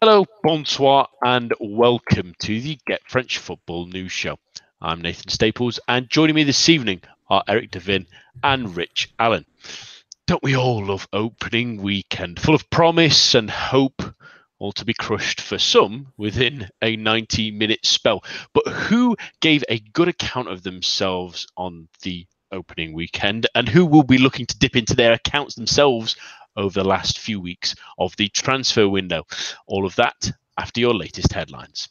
Hello, bonsoir, and welcome to the Get French Football News Show. I'm Nathan Staples, and joining me this evening are Eric Devin and Rich Allen. Don't we all love opening weekend? Full of promise and hope, all to be crushed for some within a 90-minute spell. But who gave a good account of themselves on the opening weekend, and who will be looking to dip into their accounts themselves over the last few weeks of the transfer window? All of that after your latest headlines.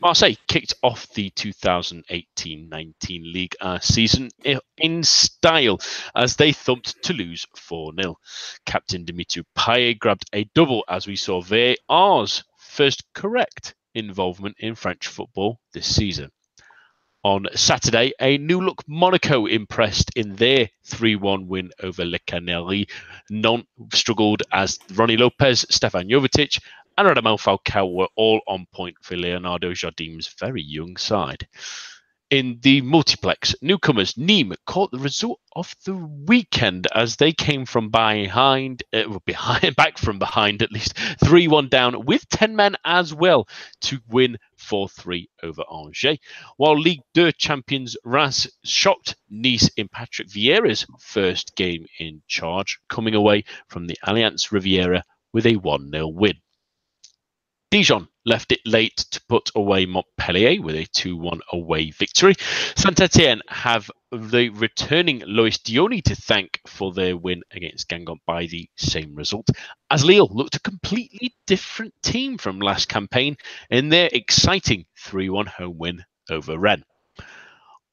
Marseille kicked off the 2018-19 Ligue 1 season in style as they thumped Toulouse 4-0. Captain Dimitri Payet grabbed a double as we saw VAR's first correct involvement in French football this season. On Saturday, a new-look Monaco impressed in their 3-1 win over Les Canaries. Nantes struggled as Rony Lopes, Stefan Jovetic and Radamel Falcao were all on point for Leonardo Jardine's very young side. In the multiplex, newcomers Nîmes caught the result of the weekend as they came from back from behind at least 3-1 down with 10 men as well to win 4-3 over Angers, while Ligue 2 champions Reims shocked Nice in Patrick Vieira's first game in charge, coming away from the Allianz Riviera with a 1-0 win. Dijon left it late to put away Montpellier with a 2-1 away victory. Saint-Étienne have the returning Loïs Diony to thank for their win against Guingamp by the same result, as Lille looked a completely different team from last campaign in their exciting 3-1 home win over Rennes.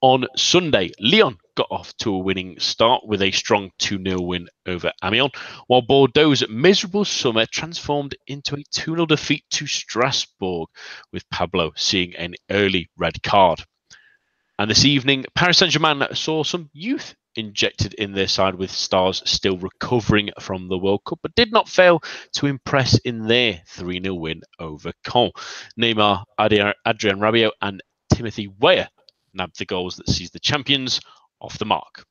On Sunday, Lyon got off to a winning start with a strong 2-0 win over Amiens, while Bordeaux's miserable summer transformed into a 2-0 defeat to Strasbourg, with Pablo seeing an early red card. And this evening, Paris Saint-Germain saw some youth injected in their side with stars still recovering from the World Cup, but did not fail to impress in their 3-0 win over Caen. Neymar, Adrien Rabiot and Timothy Weah nabbed the goals that sees the champions off the mark.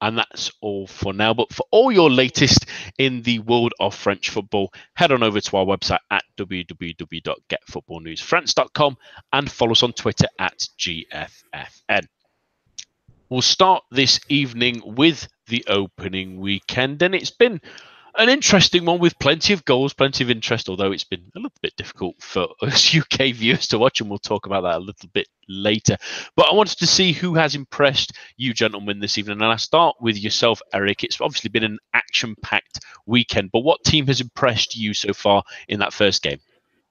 And that's all for now. But for all your latest in the world of French football, head on over to our website at www.getfootballnewsfrance.com and follow us on Twitter at GFFN. We'll start this evening with the opening weekend, and it's been an interesting one with plenty of goals, plenty of interest, although it's been a little bit difficult for us UK viewers to watch, and we'll talk about that a little bit later. But I wanted to see who has impressed you gentlemen this evening, and I'll start with yourself, Eric. It's obviously been an action-packed weekend, but what team has impressed you so far in that first game?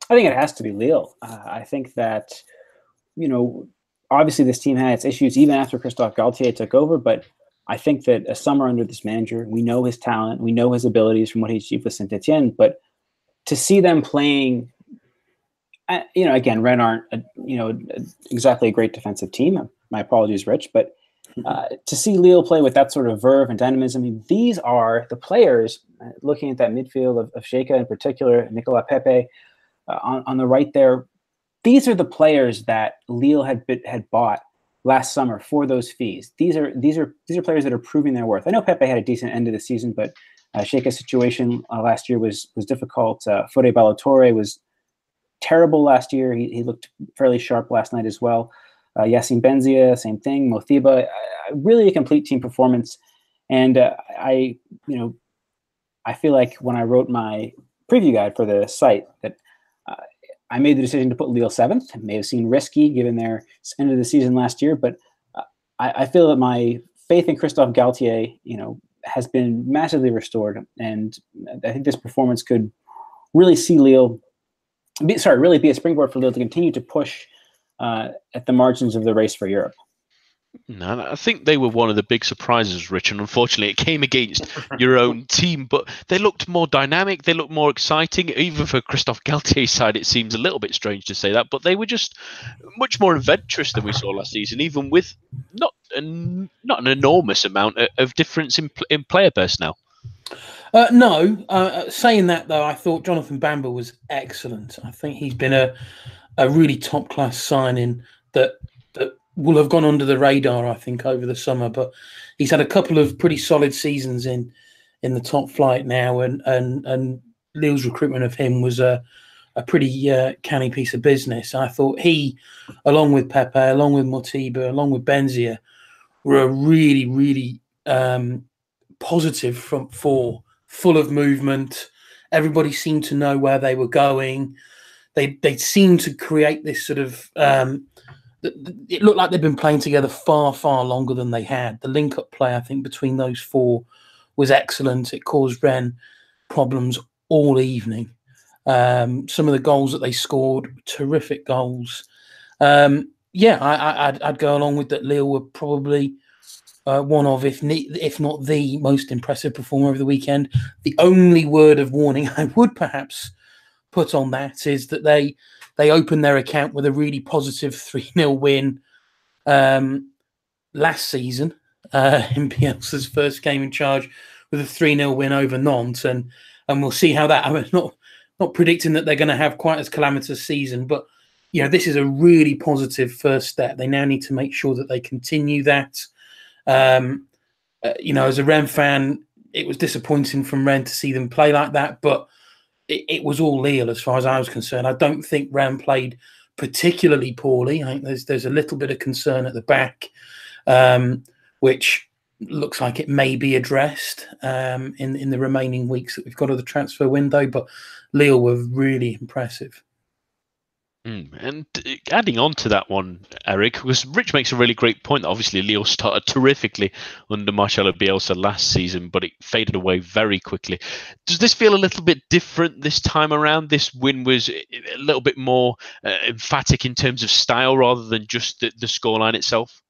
I think it has to be Lille. I think that, you know, obviously this team had its issues even after Christophe Galtier took over, but I think that a summer under this manager, we know his talent, we know his abilities from what he achieved with Saint-Étienne, but to see them playing, you know, again, Rennes aren't, exactly a great defensive team. My apologies, Rich, but to see Lille play with that sort of verve and dynamism, I mean, these are the players, looking at that midfield of Sheikha in particular, Nicolas Pepe on the right there, these are the players that Lille had bought last summer for those fees. These are players that are proving their worth. I know Pepe had a decent end of the season, but Sheikha's situation last year was difficult. Fodé Ballo-Touré was terrible last year. He looked fairly sharp last night as well. Yassine Benzia, same thing. Mothiba, really a complete team performance. And I feel like when I wrote my preview guide for the site that I made the decision to put Lille 7th. It may have seemed risky given their end of the season last year, but I feel that my faith in Christophe Galtier, has been massively restored, and I think this performance could really be a springboard for Lille to continue to push at the margins of the race for Europe. No, I think they were one of the big surprises, Rich, and unfortunately it came against your own team, but they looked more dynamic, they looked more exciting. Even for Christophe Galtier's side, it seems a little bit strange to say that, but they were just much more adventurous than we saw last season, even with not an enormous amount of difference in player personnel. Saying that though, I thought Jonathan Bamba was excellent. I think he's been a really top-class signing that will have gone under the radar, I think, over the summer, but he's had a couple of pretty solid seasons in the top flight now, and Lille's recruitment of him was a pretty canny piece of business. I thought he, along with Pepe, along with Mothiba, along with Benzia, were a really, really positive front four, full of movement. Everybody seemed to know where they were going. They seemed to create this sort of... it looked like they'd been playing together far, far longer than they had. The link-up play, I think, between those four was excellent. It caused Rennes problems all evening. Some of the goals that they scored, terrific goals. I'd go along with that. Lille were probably one of, if not the most impressive performer of the weekend. The only word of warning I would perhaps put on that is that they opened their account with a really positive 3-0 win last season in Bielsa's first game in charge, with a 3-0 win over Nantes, and we'll see how that. I'm not predicting that they're going to have quite as calamitous season, but you know, this is a really positive first step. They now need to make sure that they continue that. As a Rennes fan, it was disappointing from Rennes to see them play like that, but it was all Lille as far as I was concerned. I don't think Rennes played particularly poorly. I think there's a little bit of concern at the back, which looks like it may be addressed in the remaining weeks that we've got of the transfer window. But Lille were really impressive. And adding on to that one, Eric, because Rich makes a really great point that obviously Lille started terrifically under Marcelo Bielsa last season, but it faded away very quickly. Does this feel a little bit different this time around? This win was a little bit more emphatic in terms of style rather than just the scoreline itself?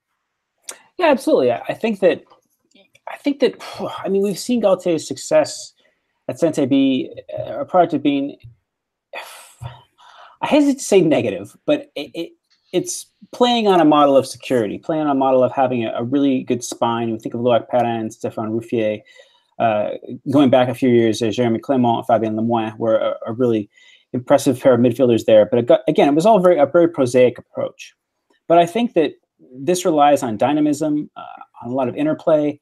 Yeah, absolutely. I think that. I mean, we've seen Galtier's success at Saint-Étienne prior to being, I hesitate to say negative, but it's playing on a model of security, playing on a model of having a really good spine. We think of Loïc Perrin and Stéphane Ruffier, going back a few years, Jeremy Clement and Fabien Lemoyne were a really impressive pair of midfielders there. But again, it was all a very prosaic approach. But I think that this relies on dynamism, on a lot of interplay,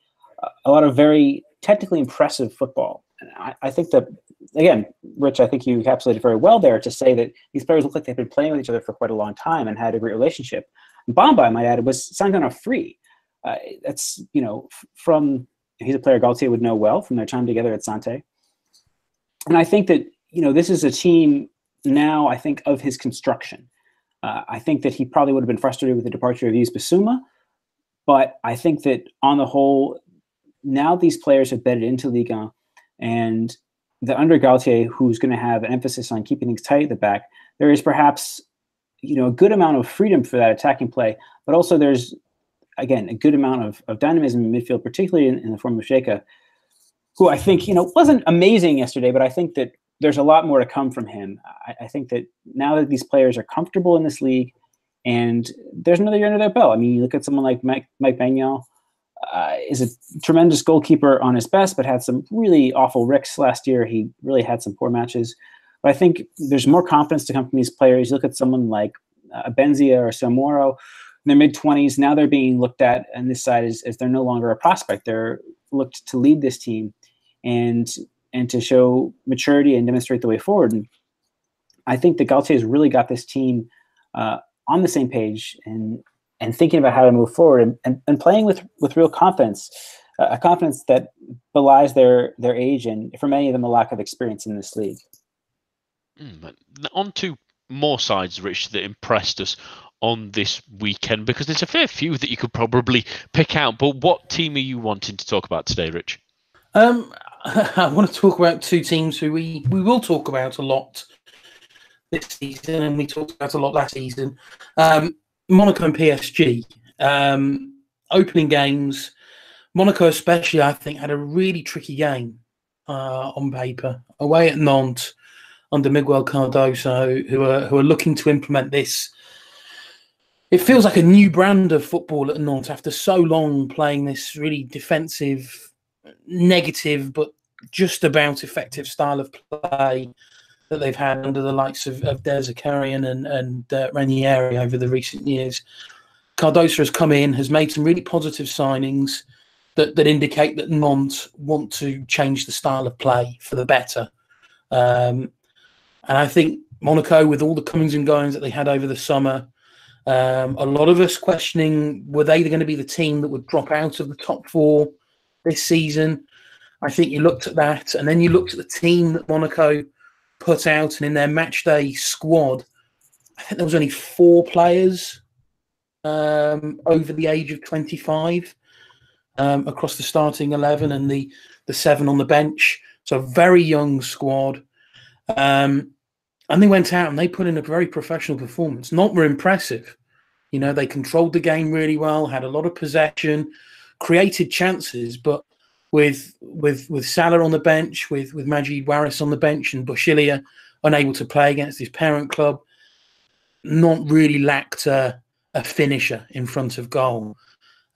a lot of very technically impressive football. And I think that, again, Rich, I think you encapsulated very well there to say that these players look like they've been playing with each other for quite a long time and had a great relationship. And Bamba, I might add, was signed on a free. That's, you know, he's a player Galtier would know well from their time together at Saint-Étienne. And I think that, you know, this is a team now, I think, of his construction. I think that he probably would have been frustrated with the departure of Yves Bissouma, but I think that on the whole, now these players have bedded into Ligue 1, and the under Galtier, who's going to have an emphasis on keeping things tight at the back, there is perhaps, you know, a good amount of freedom for that attacking play, but also there's, again, a good amount of dynamism in midfield, particularly in the form of Xhaka, who I think, you know, wasn't amazing yesterday, but I think that there's a lot more to come from him. I think that now that these players are comfortable in this league, and there's another year under their belt. I mean, you look at someone like Mike Bagnol, is a tremendous goalkeeper on his best, but had some really awful ricks last year. He really had some poor matches. But I think there's more confidence to come from these players. You look at someone like Benzia or Samoro in their mid-20s. Now they're being looked at on this side as they're no longer a prospect. They're looked to lead this team and to show maturity and demonstrate the way forward. And I think that Galtier's really got this team on the same page and thinking about how to move forward and playing with real confidence, a confidence that belies their age and, for many of them, a lack of experience in this league. On to more sides, Rich, that impressed us on this weekend, because there's a fair few that you could probably pick out. But what team are you wanting to talk about today, Rich? I want to talk about two teams who we will talk about a lot this season, and we talked about a lot last season. Monaco and PSG. Opening games, Monaco especially, I think, had a really tricky game on paper. Away at Nantes under Miguel Cardoso, who are looking to implement this. It feels like a new brand of football at Nantes after so long playing this really defensive, negative, but just about effective style of play that they've had under the likes of Derzakarian and Ranieri over the recent years. Cardoso has come in, has made some really positive signings that indicate that Nantes want to change the style of play for the better. And I think Monaco, with all the comings and goings that they had over the summer, a lot of us questioning, were they going to be the team that would drop out of the top four this season? I think you looked at that, and then you looked at the team that Monaco put out, and in their match day squad, I think there was only 4 players over the age of 25 across the starting 11 and the 7 on the bench. So a very young squad. And they went out and they put in a very professional performance. Not more impressive. You know, they controlled the game really well, had a lot of possession, created chances, but with Salah on the bench, with Majid Waris on the bench, and Bouchillia unable to play against his parent club, not really lacked a finisher in front of goal.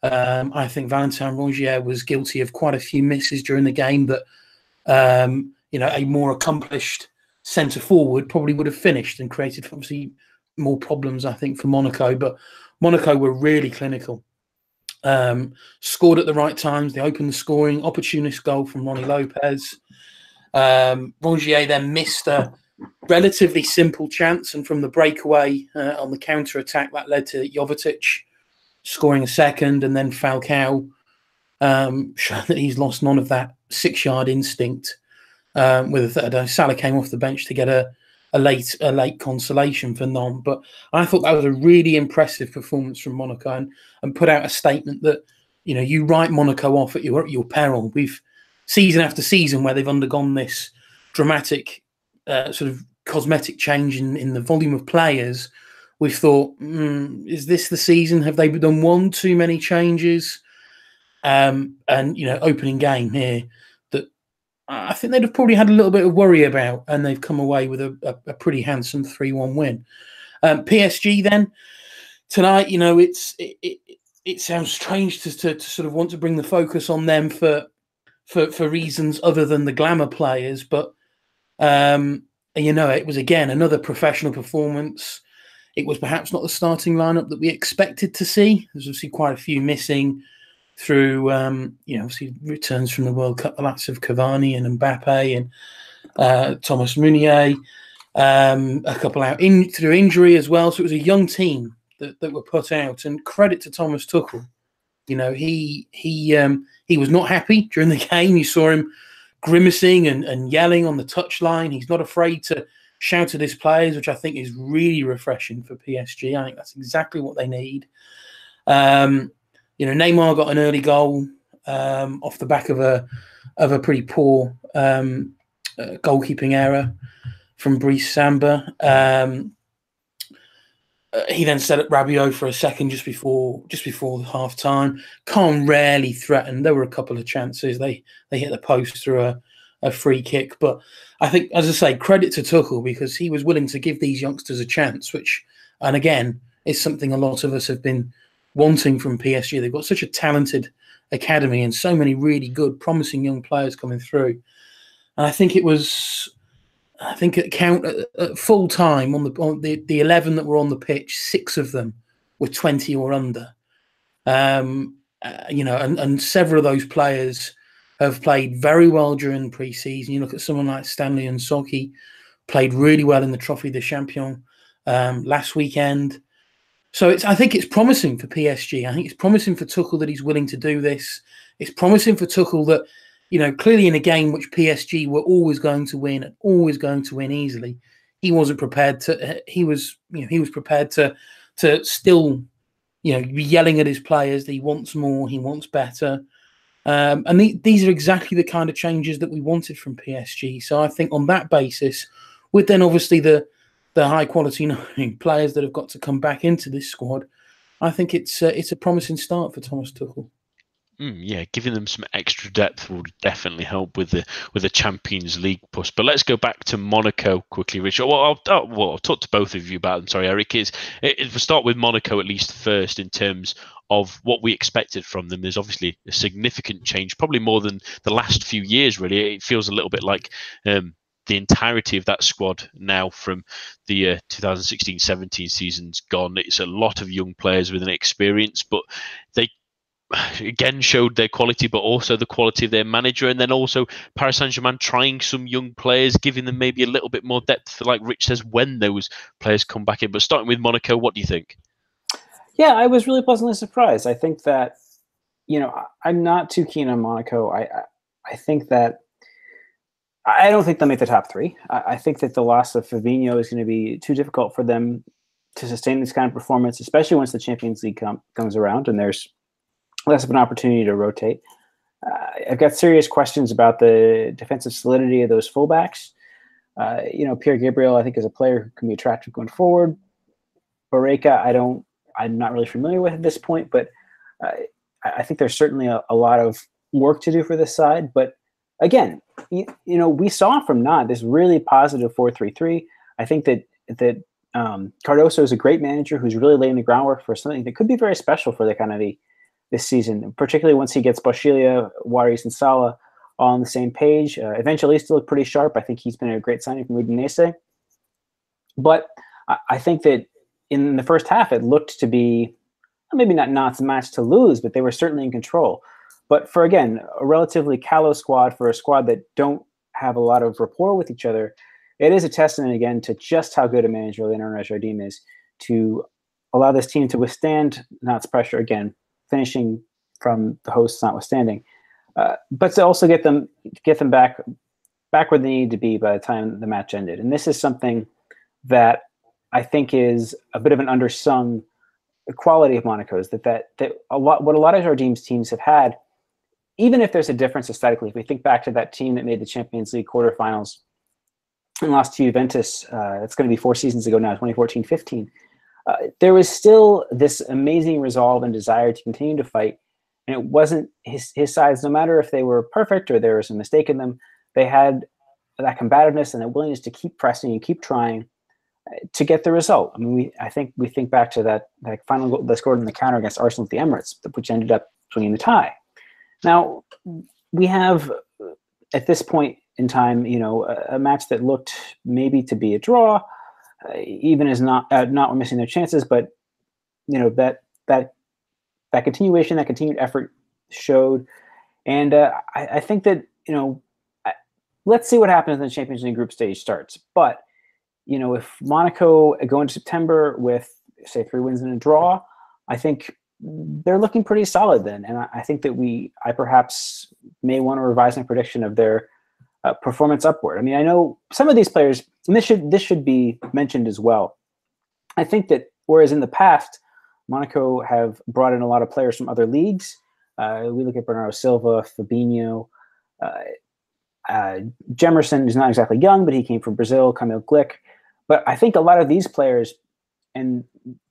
I think Valentin Rongier was guilty of quite a few misses during the game that, you know, a more accomplished centre forward probably would have finished and created obviously more problems, I think, for Monaco. But Monaco were really clinical. Scored at the right times. They opened the scoring. Opportunist goal from Rony Lopes. Rongier then missed a relatively simple chance, and from the breakaway on the counter-attack, that led to Jovetic scoring a second, and then Falcao showed that he's lost none of that six-yard instinct with a third. Salah came off the bench to get a late consolation for Nantes. But I thought that was a really impressive performance from Monaco, and put out a statement that, you know, you write Monaco off at your peril. We've season after season where they've undergone this dramatic sort of cosmetic change in the volume of players. We've thought, is this the season? Have they done one too many changes? And, you know, opening game here that I think they'd have probably had a little bit of worry about, and they've come away with a pretty handsome 3-1 win. PSG then tonight, you know, it sounds strange to sort of want to bring the focus on them for reasons other than the glamour players, but you know, it was again another professional performance. It was perhaps not the starting lineup that we expected to see. There's obviously quite a few missing through, you know, obviously returns from the World Cup, the likes of Cavani and Mbappe and Thomas Meunier, a couple out through injury as well. So it was a young team that were put out, and credit to Thomas Tuchel. You know, he was not happy during the game. You saw him grimacing and yelling on the touchline. He's not afraid to shout at his players, which I think is really refreshing for PSG. I think that's exactly what they need. You know, Neymar got an early goal off the back of a pretty poor goalkeeping error from Brice Samba. He then set up Rabiot for a second just before half time. Can't rarely threaten. There were a couple of chances. They hit the post through a free kick. But I think, as I say, credit to Tuchel, because he was willing to give these youngsters a chance, which, and again, is something a lot of us have been wanting from PSG. They've got such a talented academy and so many really good, promising young players coming through. And I think at full time on the 11 that were on the pitch, 6 of them were 20 or under. You know, and several of those players have played very well during pre-season. You look at someone like Stanley and Soki, played really well in the Trophée des Champions last weekend. So I think it's promising for PSG. I think it's promising for Tuchel that he's willing to do this. It's promising for Tuchel that, you know, clearly in a game which PSG were always going to win and always going to win easily, he wasn't prepared to. He was, you know, he was prepared to still, you know, be yelling at his players that he wants more, he wants better. And these are exactly the kind of changes that we wanted from PSG. So I think on that basis, with then obviously the high quality players that have got to come back into this squad, I think it's a promising start for Thomas Tuchel. Yeah, giving them some extra depth will definitely help with the Champions League push. But let's go back to Monaco quickly, Richard. Well, I'll talk to both of you about them. Sorry, Eric. We'll start with Monaco at least first in terms of what we expected from them. There's obviously a significant change, probably more than the last few years, really. It feels a little bit like the entirety of that squad now from the 2016-17 season's gone. It's a lot of young players with an experience, but they again showed their quality, but also the quality of their manager. And then also Paris Saint-Germain trying some young players, giving them maybe a little bit more depth, like Rich says, when those players come back in. But starting with Monaco, what do you think? Yeah, I was really pleasantly surprised. I think that, you know, I'm not too keen on Monaco. I think that I don't think they'll make the top three. I think that the loss of Fabinho is going to be too difficult for them to sustain this kind of performance, especially once the Champions League comes around and there's less of an opportunity to rotate. I've got serious questions about the defensive solidity of those fullbacks. You know, Pierre Gabriel, I think, is a player who can be attractive going forward. Barreca, I'm not really familiar with at this point, but I think there's certainly a lot of work to do for this side. But again, you know, we saw from Nantes this really positive 4-3-3. I think that Cardoso is a great manager who's really laying the groundwork for something that could be very special for the Canary this season, particularly once he gets Boschilia, Waris, and Salah all on the same page. Eventually, he's still looked pretty sharp. I think he's been a great signing from Udinese. But I think that in the first half, it looked to be maybe not Nantes' match to lose, but they were certainly in control. But for, again, a relatively callow squad, for a squad that don't have a lot of rapport with each other, it is a testament, again, to just how good a manager Leonardo Jardim is to allow this team to withstand Nantes' pressure, again, finishing from the hosts notwithstanding, but to also get them back where they need to be by the time the match ended. And this is something that I think is a bit of an undersung quality of Monaco's, that a lot of Jardim's teams have had, even if there's a difference aesthetically. If we think back to that team that made the Champions League quarterfinals and lost to Juventus, that's going to be 4 seasons ago now, 2014-15. There was still this amazing resolve and desire to continue to fight, and it wasn't his sides, no matter if they were perfect or there was a mistake in them, they had that combativeness and that willingness to keep pressing and keep trying to get the result. I mean, we think back to that final goal they scored on the counter against Arsenal at the Emirates, which ended up swinging the tie. Now, we have, at this point in time, you know, a match that looked maybe to be a draw, even as not were missing their chances, but you know that continuation, that continued effort showed, and I think that, you know, let's see what happens when the Champions League group stage starts. But you know, if Monaco go into September with, say, 3 wins and a draw, I think they're looking pretty solid then, and I think that I perhaps may want to revise my prediction of their performance upward. I mean, I know some of these players, and this should be mentioned as well. I think that whereas in the past, Monaco have brought in a lot of players from other leagues. We look at Bernardo Silva, Fabinho, Jemerson, who's not exactly young, but he came from Brazil, Kamil Glick. But I think a lot of these players, and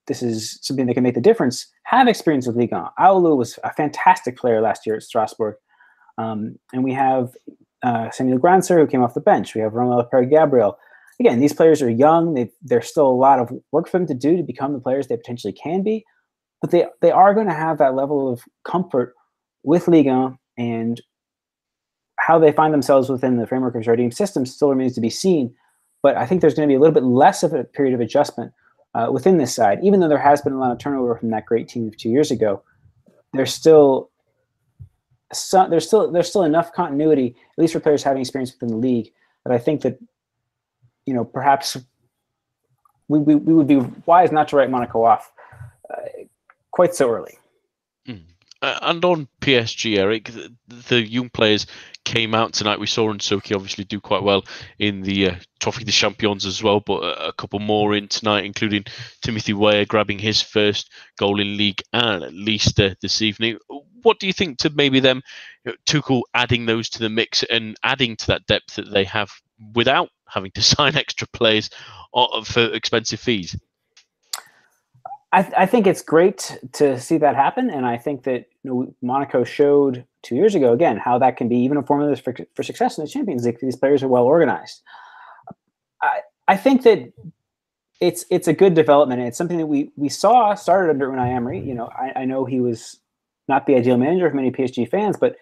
this is something that can make the difference, have experience with Ligue 1. Aoulou was a fantastic player last year at Strasbourg. And we have Samuel Granser, who came off the bench. We have Romelu Perez-Gabriel. Again, these players are young. There's still a lot of work for them to do to become the players they potentially can be, but they are going to have that level of comfort with Ligue 1, and how they find themselves within the framework of Jardim system still remains to be seen. But I think there's going to be a little bit less of a period of adjustment within this side, even though there has been a lot of turnover from that great team of 2 years ago. There's still enough continuity, at least for players having experience within the league, that I think that, you know, perhaps we would be wise not to write Monaco off quite so early. Mm. And on PSG, Eric, the young players came out tonight. We saw Nsoki obviously do quite well in the Trophée des Champions as well, but a couple more in tonight, including Timothy Weah grabbing his first goal in Ligue 1, at least this evening. What do you think to maybe them, you know, Tuchel adding those to the mix and adding to that depth that they have without having to sign extra players for expensive fees? I think it's great to see that happen, and I think that, you know, Monaco showed 2 years ago, again, how that can be even a formula for success in the Champions League. These players are well organized. I think that it's a good development, and it's something that we saw started under Unai Emery. You know, I know he was not the ideal manager for many PSG fans, but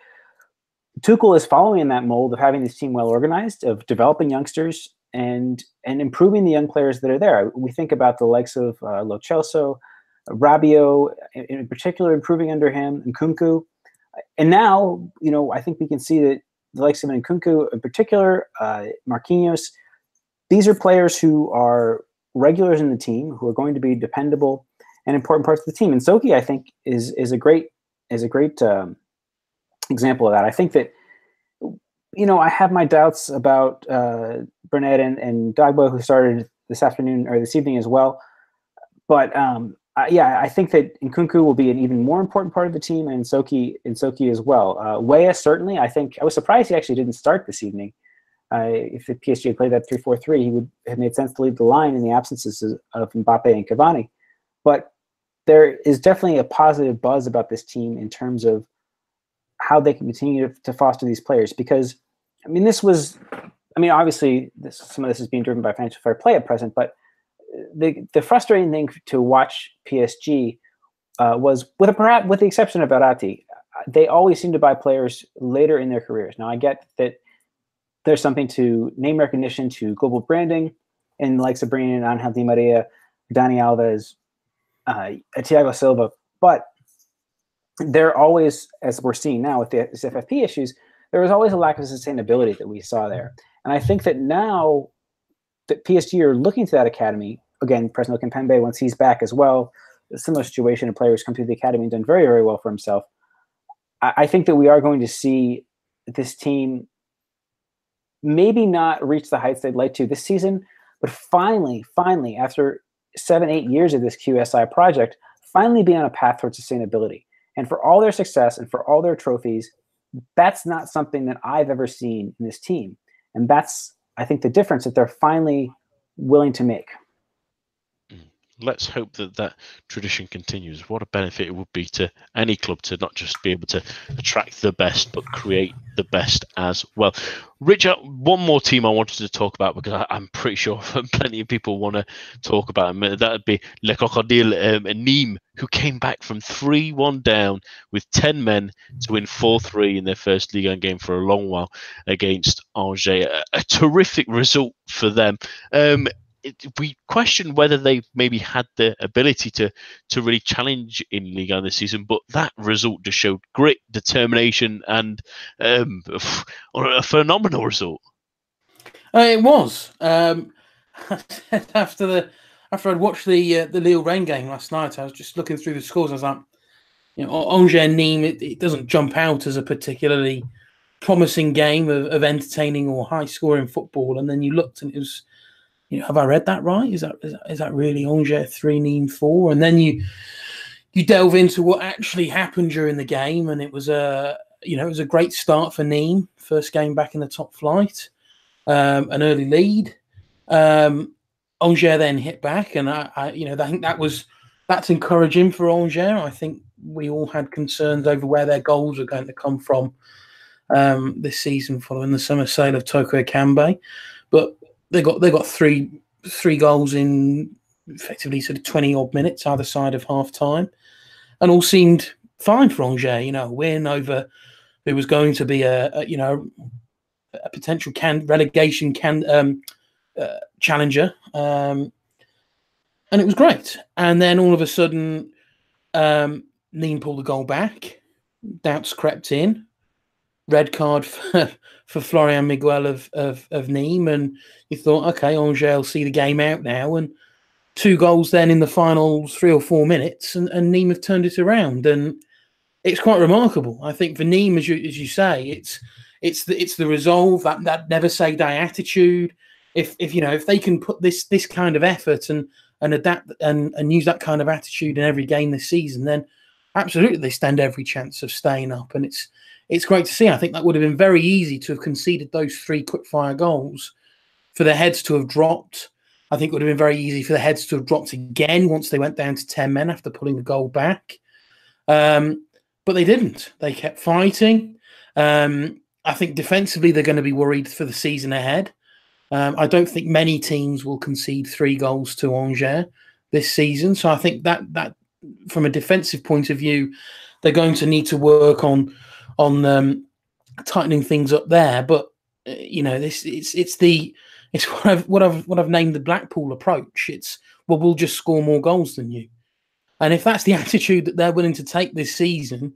Tuchel is following in that mold of having this team well organized, of developing youngsters and improving the young players that are there. We think about the likes of Lo Celso, Rabiot in particular improving under him, and Nkunku. And now, you know, I think we can see that the likes of Nkunku in particular, Marquinhos, these are players who are regulars in the team, who are going to be dependable and important parts of the team. And Soki, I think, is a great example of that. I think that, you know, I have my doubts about Burnett and Dogbo, who started this afternoon or this evening as well. But yeah, I think that Nkunku will be an even more important part of the team, and Soki as well. Weah, certainly. I think I was surprised he actually didn't start this evening. If the PSG had played that 3-4-3, he would have made sense to lead the line in the absences of Mbappe and Cavani. But there is definitely a positive buzz about this team in terms of how they can continue to foster these players. Because, I mean, obviously, some of this is being driven by financial fair play at present, but the frustrating thing to watch PSG was, with the exception of Verratti, they always seem to buy players later in their careers. Now, I get that there's something to name recognition, to global branding, and like Sabrina and Angel Di Maria, Dani Alves, Thiago Silva. But there always, as we're seeing now with the FFP issues, there was always a lack of sustainability that we saw there. And I think that now that PSG are looking to that academy, again, Presnel Kimpembe, once he's back as well, a similar situation, a player who's come through the academy and done very, very well for himself. I think that we are going to see this team maybe not reach the heights they'd like to this season, but finally, after 7-8 years of this QSI project, finally be on a path towards sustainability. And for all their success and for all their trophies, that's not something that I've ever seen in this team. And that's, I think, the difference that they're finally willing to make. Let's hope that that tradition continues. What a benefit it would be to any club to not just be able to attract the best, but create the best as well. Richard, one more team I wanted to talk about, because I'm pretty sure plenty of people want to talk about them. That would be Le Crocodile and Nîmes, who came back from 3-1 down with 10 men to win 4-3 in their first Ligue 1 game for a long while against Angers. A terrific result for them. We question whether they maybe had the ability to really challenge in Ligue 1 this season, but that result just showed grit, determination, and a phenomenal result. It was. After I'd watched the Lille Rennes game last night, I was just looking through the scores. I was like, you know, Angers and Nîmes, it doesn't jump out as a particularly promising game of entertaining or high scoring football. And then you looked, and it was, you know, have I read that right? Is that really Angers 3, Nîmes 4? And then you delve into what actually happened during the game, and it was a great start for Nîmes, first game back in the top flight, an early lead. Angers then hit back, and I think that's encouraging for Angers. I think we all had concerns over where their goals were going to come from this season following the summer sale of Toko Ekambi, but They got three goals in effectively sort of 20-odd minutes either side of half-time, and all seemed fine for Angers. You know, a win over who was going to be a potential relegation challenger, and it was great. And then all of a sudden, Nîmes pulled the goal back. Doubts crept in. Red card for Florian Miguel of Nîmes, and you thought, okay, Angers will see the game out now. And two goals then in the final 3 or 4 minutes, and Nîmes have turned it around, and it's quite remarkable. I think for Nîmes, as you say, it's the resolve, that never say die attitude. If they can put this kind of effort and adapt and use that kind of attitude in every game this season, then absolutely they stand every chance of staying up, and it's great to see. I think that would have been very easy to have conceded those three quickfire goals for their heads to have dropped. I think it would have been very easy for the heads to have dropped again once they went down to 10 men after pulling the goal back. But they didn't. They kept fighting. I think defensively they're going to be worried for the season ahead. I don't think many teams will concede 3 goals to Angers this season. So I think that from a defensive point of view, they're going to need to work on tightening things up there, but it's what I've named the Blackpool approach. It's, well, we'll just score more goals than you, And if that's the attitude that they're willing to take this season,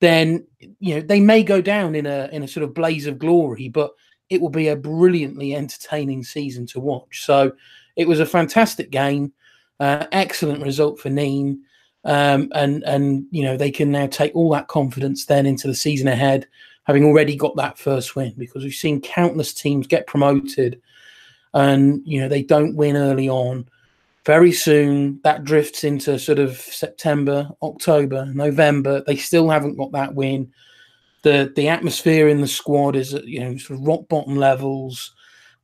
then, you know, they may go down in a sort of blaze of glory, but it will be a brilliantly entertaining season to watch. So it was a fantastic game, excellent result for Nîmes. And you know, they can now take all that confidence then into the season ahead, having already got that first win, because we've seen countless teams get promoted and, you know, they don't win early on. Very soon that drifts into sort of September, October, November. They still haven't got that win. The atmosphere in the squad is at, you know, sort of rock bottom levels,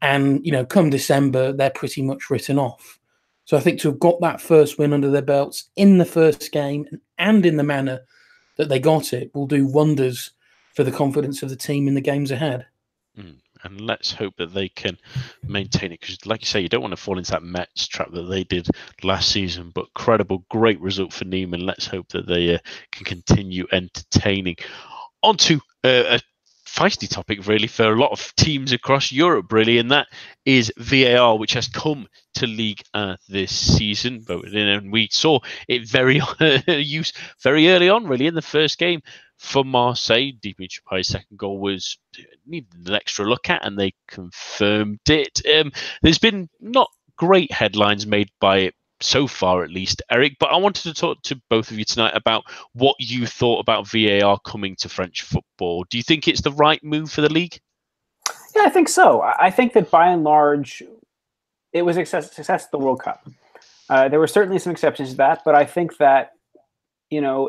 and, you know, come December they're pretty much written off. So I think to have got that first win under their belts in the first game and in the manner that they got it will do wonders for the confidence of the team in the games ahead. And let's hope that they can maintain it, because like you say, you don't want to fall into that Mets trap that they did last season. But credible, great result for Nîmes, and let's hope that they can continue entertaining. On to a feisty topic, really, for a lot of teams across Europe, really, and that is VAR, which has come to Ligue 1 this season. And we saw it very early on, really, in the first game. For Marseille, Dimitri Payet's second goal was needed an extra look at, and they confirmed it. There's been not great headlines made by it so far, at least, Eric, but I wanted to talk to both of you tonight about what you thought about VAR coming to French football. Do you think it's the right move for the league? Yeah, I think so. I think that by and large, it was a success at the World Cup. There were certainly some exceptions to that, but I think that, you know,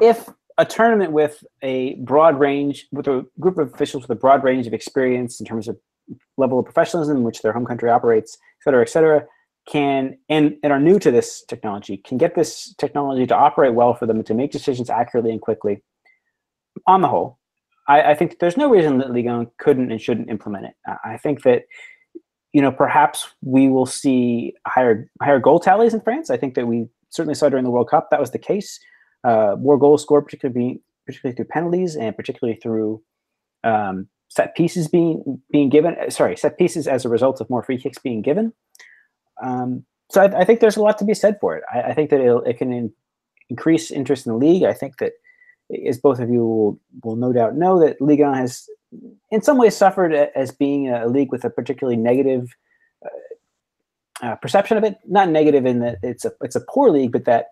if a tournament with a broad range, with a group of officials with a broad range of experience in terms of level of professionalism in which their home country operates, et cetera, can, and are new to this technology, can get this technology to operate well for them to make decisions accurately and quickly, on the whole, I think that there's no reason that Ligue 1 couldn't and shouldn't implement it. I think that, you know, perhaps we will see higher goal tallies in France. I think that we certainly saw during the World Cup that was the case. More goals scored, particularly through penalties, and particularly through set pieces being given. Sorry, set pieces as a result of more free kicks being given. So I think there's a lot to be said for it. I think that it can increase interest in the league. I think that, as both of you will no doubt know, that Ligue 1 has in some ways suffered as being a league with a particularly negative perception of it. Not negative in that it's a poor league, but that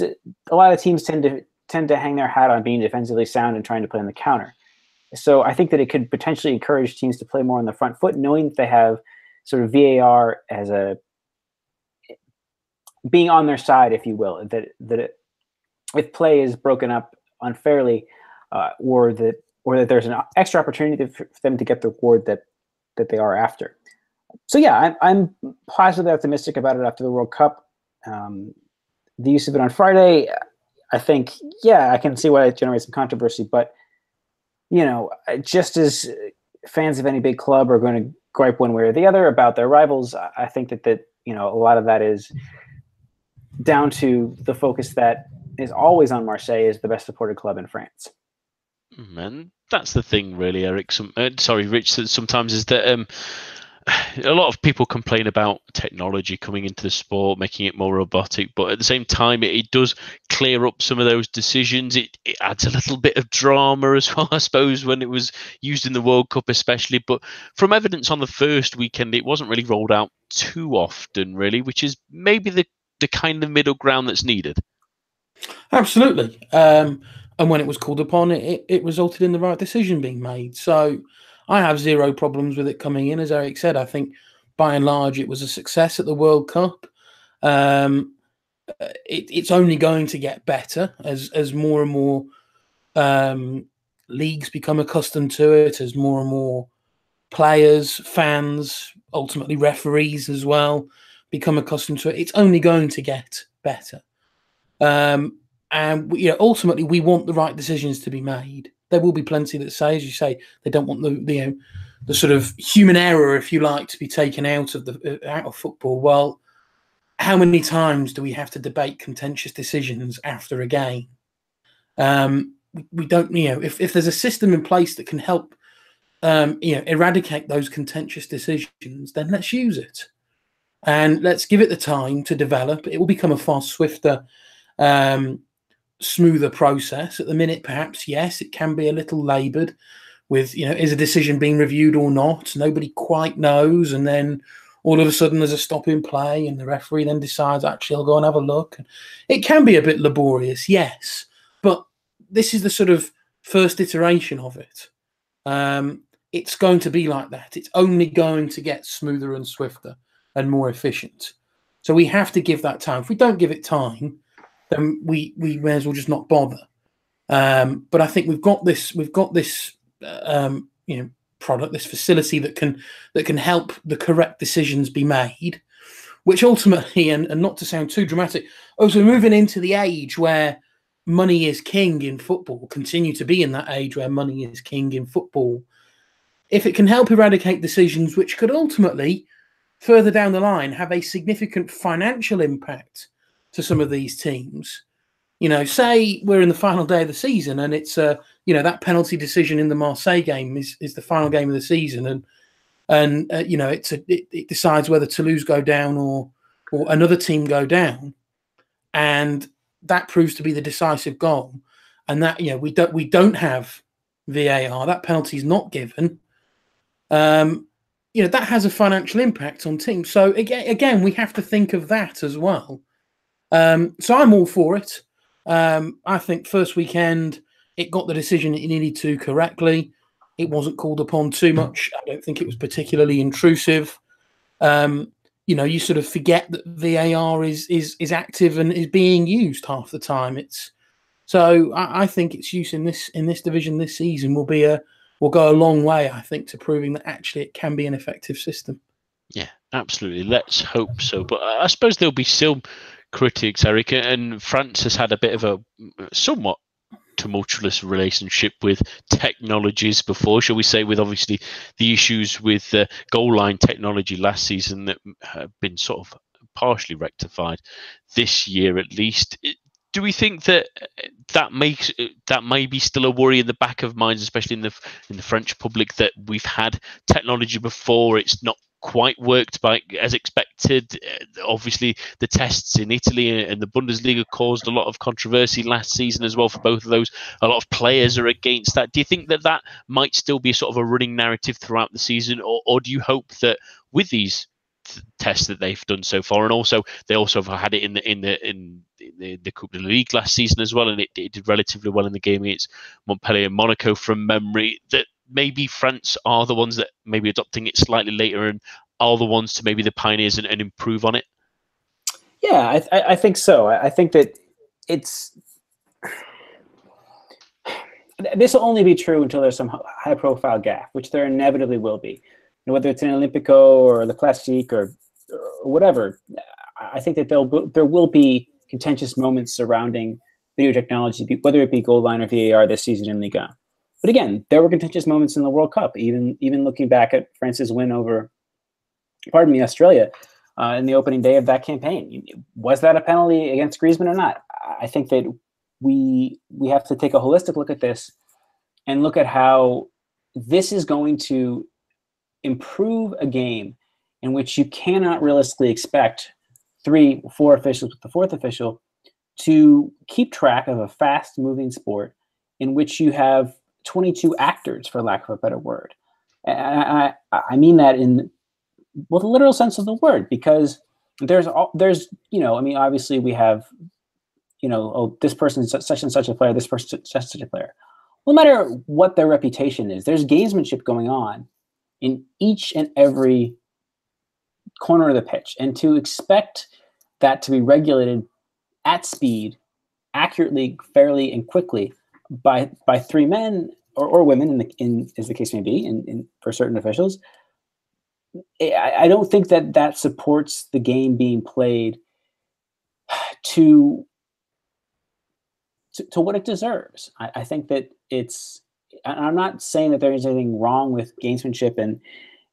a lot of teams tend to hang their hat on being defensively sound and trying to play on the counter. So I think that it could potentially encourage teams to play more on the front foot, knowing that they have sort of VAR as a being on their side, if you will. That if play is broken up unfairly, or that there's an extra opportunity for them to get the reward that they are after. So yeah, I'm positively optimistic about it after the World Cup. The use of it on Friday, I think, yeah, I can see why it generates some controversy, but, you know, just as fans of any big club are going to gripe one way or the other about their rivals, I think that you know, a lot of that is down to the focus that is always on Marseille as the best supported club in France. Man, that's the thing, really, Eric. Sorry, Rich, that sometimes is that a lot of people complain about technology coming into the sport, making it more robotic, but at the same time, it does clear up some of those decisions. It adds a little bit of drama as well, I suppose, when it was used in the World Cup especially. But from evidence on the first weekend, it wasn't really rolled out too often, really, which is maybe the kind of middle ground that's needed. Absolutely. And when it was called upon, it resulted in the right decision being made. So I have zero problems with it coming in. As Eric said, I think by and large it was a success at the World Cup. It's only going to get better as more and more leagues become accustomed to it, as more and more players, fans, ultimately referees as well, become accustomed to it. It's only going to get better. And you know, ultimately, we want the right decisions to be made. There will be plenty that say, as you say, they don't want the sort of human error, if you like, to be taken out of football. Well, how many times do we have to debate contentious decisions after a game? We don't, you know, if there's a system in place that can help, you know, eradicate those contentious decisions, then let's use it. and let's give it the time to develop. It will become a far swifter, smoother process. At the minute, perhaps, yes, it can be a little laboured with, you know, is a decision being reviewed or not? Nobody quite knows. And then all of a sudden there's a stop in play and the referee then decides, actually, I'll go and have a look. And it can be a bit laborious, yes, but this is the sort of first iteration of it. It's going to be like that. It's only going to get smoother and swifter and more efficient. So we have to give that time. If we don't give it time, then we may as well just not bother. But I think we've got this you know, product, this facility that can help the correct decisions be made, which ultimately, and not to sound too dramatic, also we're moving into the age where money is king in football, continue to be in that age where money is king in football. If it can help eradicate decisions which could ultimately, further down the line, have a significant financial impact to some of these teams, you know, say we're in the final day of the season and it's, you know, that penalty decision in the Marseille game is the final game of the season. And you know, it decides whether Toulouse go down or another team go down. And that proves to be the decisive goal. And that, you know, we don't have VAR. That penalty is not given. You know, that has a financial impact on teams. So again, we have to think of that as well. So I'm all for it. I think first weekend, it got the decision it needed to correctly. It wasn't called upon too much. I don't think it was particularly intrusive. You know, you sort of forget that VAR is active and is being used half the time. So I think its use in this division this season will go a long way, I think, to proving that actually it can be an effective system. Yeah, absolutely. Let's hope so. But I suppose there'll be still critics, Eric, and France has had a bit of a somewhat tumultuous relationship with technologies before, shall we say, with obviously the issues with goal line technology last season that have been sort of partially rectified this year at least. Do we think that may be still a worry in the back of minds, especially in the French public, that we've had technology before, it's not quite worked as expected? Obviously, the tests in Italy and the Bundesliga caused a lot of controversy last season as well for both of those. A lot of players are against that. Do you think that that might still be sort of a running narrative throughout the season, or do you hope that with these tests that they've done so far, and also they also have had it in the Coupe de la Ligue last season as well, and it did relatively well in the game against Montpellier and Monaco from memory, that maybe France are the ones that maybe adopting it slightly later and are the ones to maybe the pioneers and improve on it? Yeah, I think so. I think that this will only be true until there's some high-profile gaffe, which there inevitably will be. And whether it's an Olympico or the Classique or whatever, I think that there will be contentious moments surrounding video technology, whether it be goal line or VAR this season in Ligue 1. But again, there were contentious moments in the World Cup, even looking back at France's win over, pardon me, Australia in the opening day of that campaign. Was that a penalty against Griezmann or not? I think that we have to take a holistic look at this and look at how this is going to improve a game in which you cannot realistically expect 3 or 4 officials with the fourth official to keep track of a fast-moving sport in which you have 22 actors, for lack of a better word. And I mean that in, well, the literal sense of the word, because there's you know, I mean, obviously we have, you know, oh, this person's such and such a player, this person's such and such a player. No matter what their reputation is, there's gamesmanship going on in each and every corner of the pitch. And to expect that to be regulated at speed, accurately, fairly, and quickly by 3 men or women, as the case may be, for certain officials, I don't think that supports the game being played to what it deserves. I think that it's, and I'm not saying that there is anything wrong with gamesmanship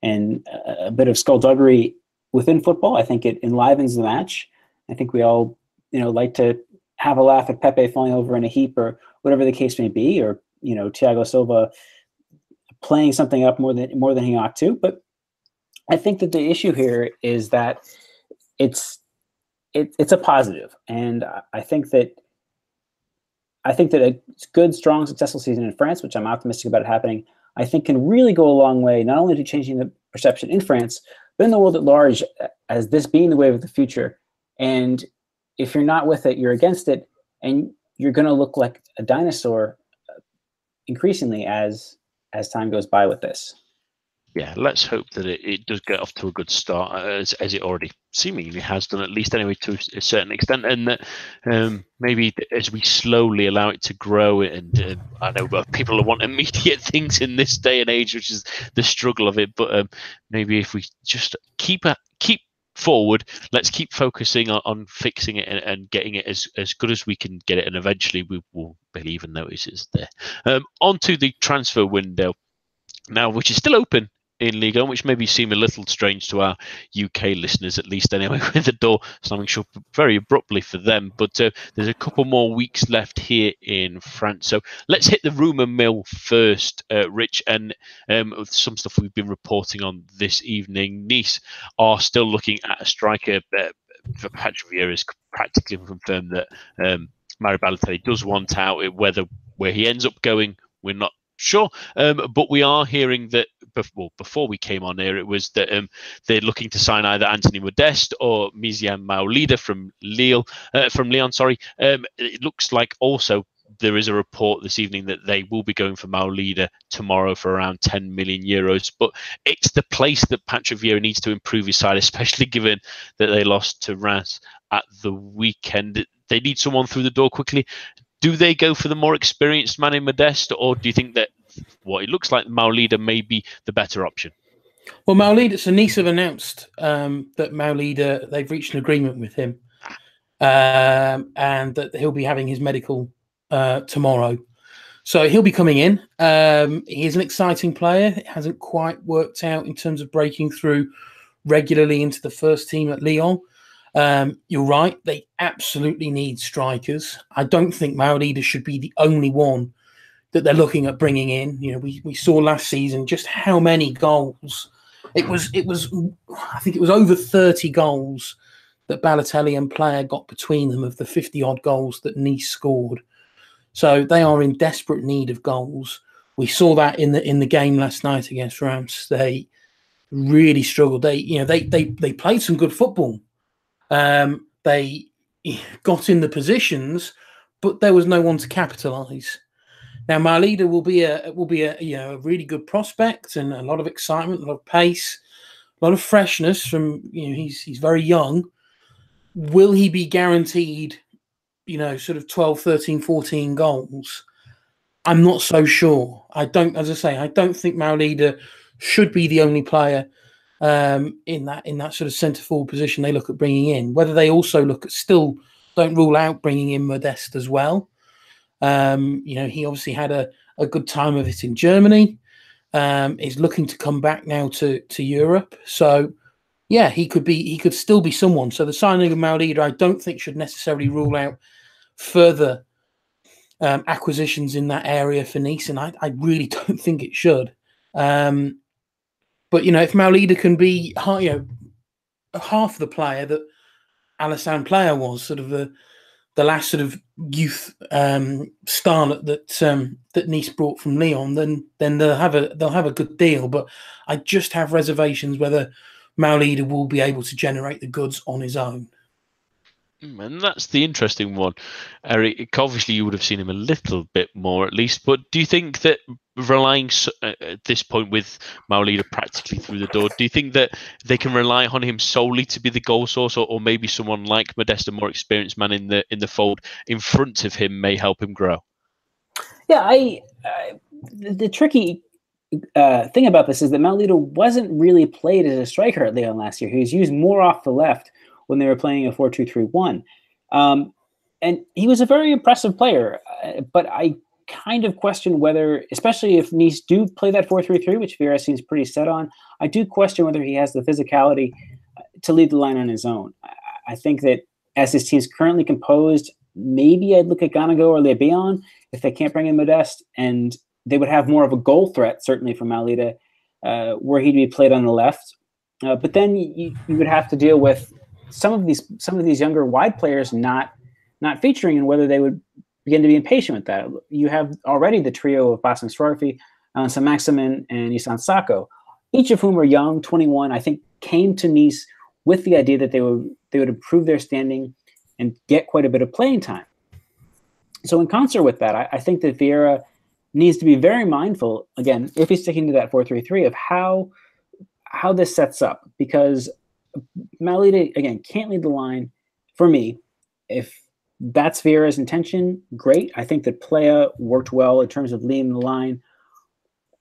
and a bit of skullduggery within football. I think it enlivens the match. I think we all, you know, like to have a laugh at Pepe falling over in a heap or whatever the case may be, or, you know, Thiago Silva playing something up more than he ought to. But I think that the issue here is that it's a positive, and I think that a good, strong, successful season in France, which I'm optimistic about it happening, I think can really go a long way, not only to changing the perception in France, but in the world at large, as this being the wave of the future. And if you're not with it, you're against it, and you're going to look like a dinosaur increasingly as time goes by with this. Yeah, let's hope that it does get off to a good start, as it already seemingly has done, at least anyway, to a certain extent, and that maybe as we slowly allow it to grow, and I know people want immediate things in this day and age, which is the struggle of it, but maybe if we just keep forward, let's keep focusing on fixing it and getting it as good as we can get it, and eventually we will believe and notice it's there. Onto the transfer window now, which is still open in Ligue 1, which maybe seem a little strange to our UK listeners, at least anyway, with the door slamming shut very abruptly for them. But there's a couple more weeks left here in France. So let's hit the rumour mill first, Rich, and some stuff we've been reporting on this evening. Nice are still looking at a striker. Patrick Vieira has practically confirmed that Mario Balotelli does want out. Whether where he ends up going, we're not sure, but we are hearing that before we came on here, it was that they're looking to sign either Anthony Modeste or Myziane Maolida from Lyon. Sorry, it looks like also there is a report this evening that they will be going for Maolida tomorrow for around €10 million. But it's the place that Patrick Vieira needs to improve his side, especially given that they lost to Reims at the weekend. They need someone through the door quickly. Do they go for the more experienced man in Modeste, or do you think that what it looks like Maolida may be the better option? Well, Maolida, so Nice have announced that Maolida, they've reached an agreement with him, and that he'll be having his medical tomorrow. So he'll be coming in. He is an exciting player. It hasn't quite worked out in terms of breaking through regularly into the first team at Lyon. You're right, they absolutely need strikers. I don't think Maolida should be the only one that they're looking at bringing in. You know, we saw last season just how many goals. It was I think it was over 30 goals that Balotelli and Player got between them of the 50-odd goals that Nice scored. So they are in desperate need of goals. We saw that in the game last night against Reims. They really struggled. They played some good football. They got in the positions, but there was no one to capitalise. Now, Maolida will be a a really good prospect, and a lot of excitement, a lot of pace, a lot of freshness. He's very young. Will he be guaranteed, sort of 12, 13, 14 goals? I'm not so sure. I don't think Maolida should be the only player in that sort of centre forward position they look at bringing in. Whether they also still don't rule out bringing in Modeste as well. He obviously had a good time of it in Germany. He's looking to come back now to Europe. So yeah, he could still be someone. So the signing of Maolida, I don't think should necessarily rule out further acquisitions in that area for Nice, and I really don't think it should. But, if Maolida can be half the player that Alassane Player was, sort of the last sort of youth starlet that Nice brought from Lyon, then they'll have a good deal. But I just have reservations whether Maolida will be able to generate the goods on his own. And that's the interesting one, Eric. Obviously, you would have seen him a little bit more, at least. But do you think that relying at this point with Maolida practically through the door, do you think that they can rely on him solely to be the goal source, or maybe someone like Modeste, a more experienced man in the fold in front of him, may help him grow? Yeah, the tricky thing about this is that Maolida wasn't really played as a striker at Lyon last year. He was used more off the left when they were playing a 4-2-3-1. And he was a very impressive player, but I kind of question whether, especially if Nice do play that 4-3-3, which Vieira seems pretty set on, I do question whether he has the physicality to lead the line on his own. I think that as his team's currently composed, maybe I'd look at Ganago or Lebion if they can't bring in Modeste, and they would have more of a goal threat, certainly from Maolida, where he'd be played on the left. But then you would have to deal with some of these younger wide players not featuring, and whether they would begin to be impatient with that. You have already the trio of Bassam Srofi, Ansa Maximin, and Isan Sako, each of whom are young, 21. I think came to Nice with the idea that they would improve their standing and get quite a bit of playing time. So in concert with that, I think that Vieira needs to be very mindful, again, if he's sticking to that 4-3-3, of how this sets up, because Maolida, again, can't lead the line for me. If that's Vieira's intention, great. I think that Playa worked well in terms of leading the line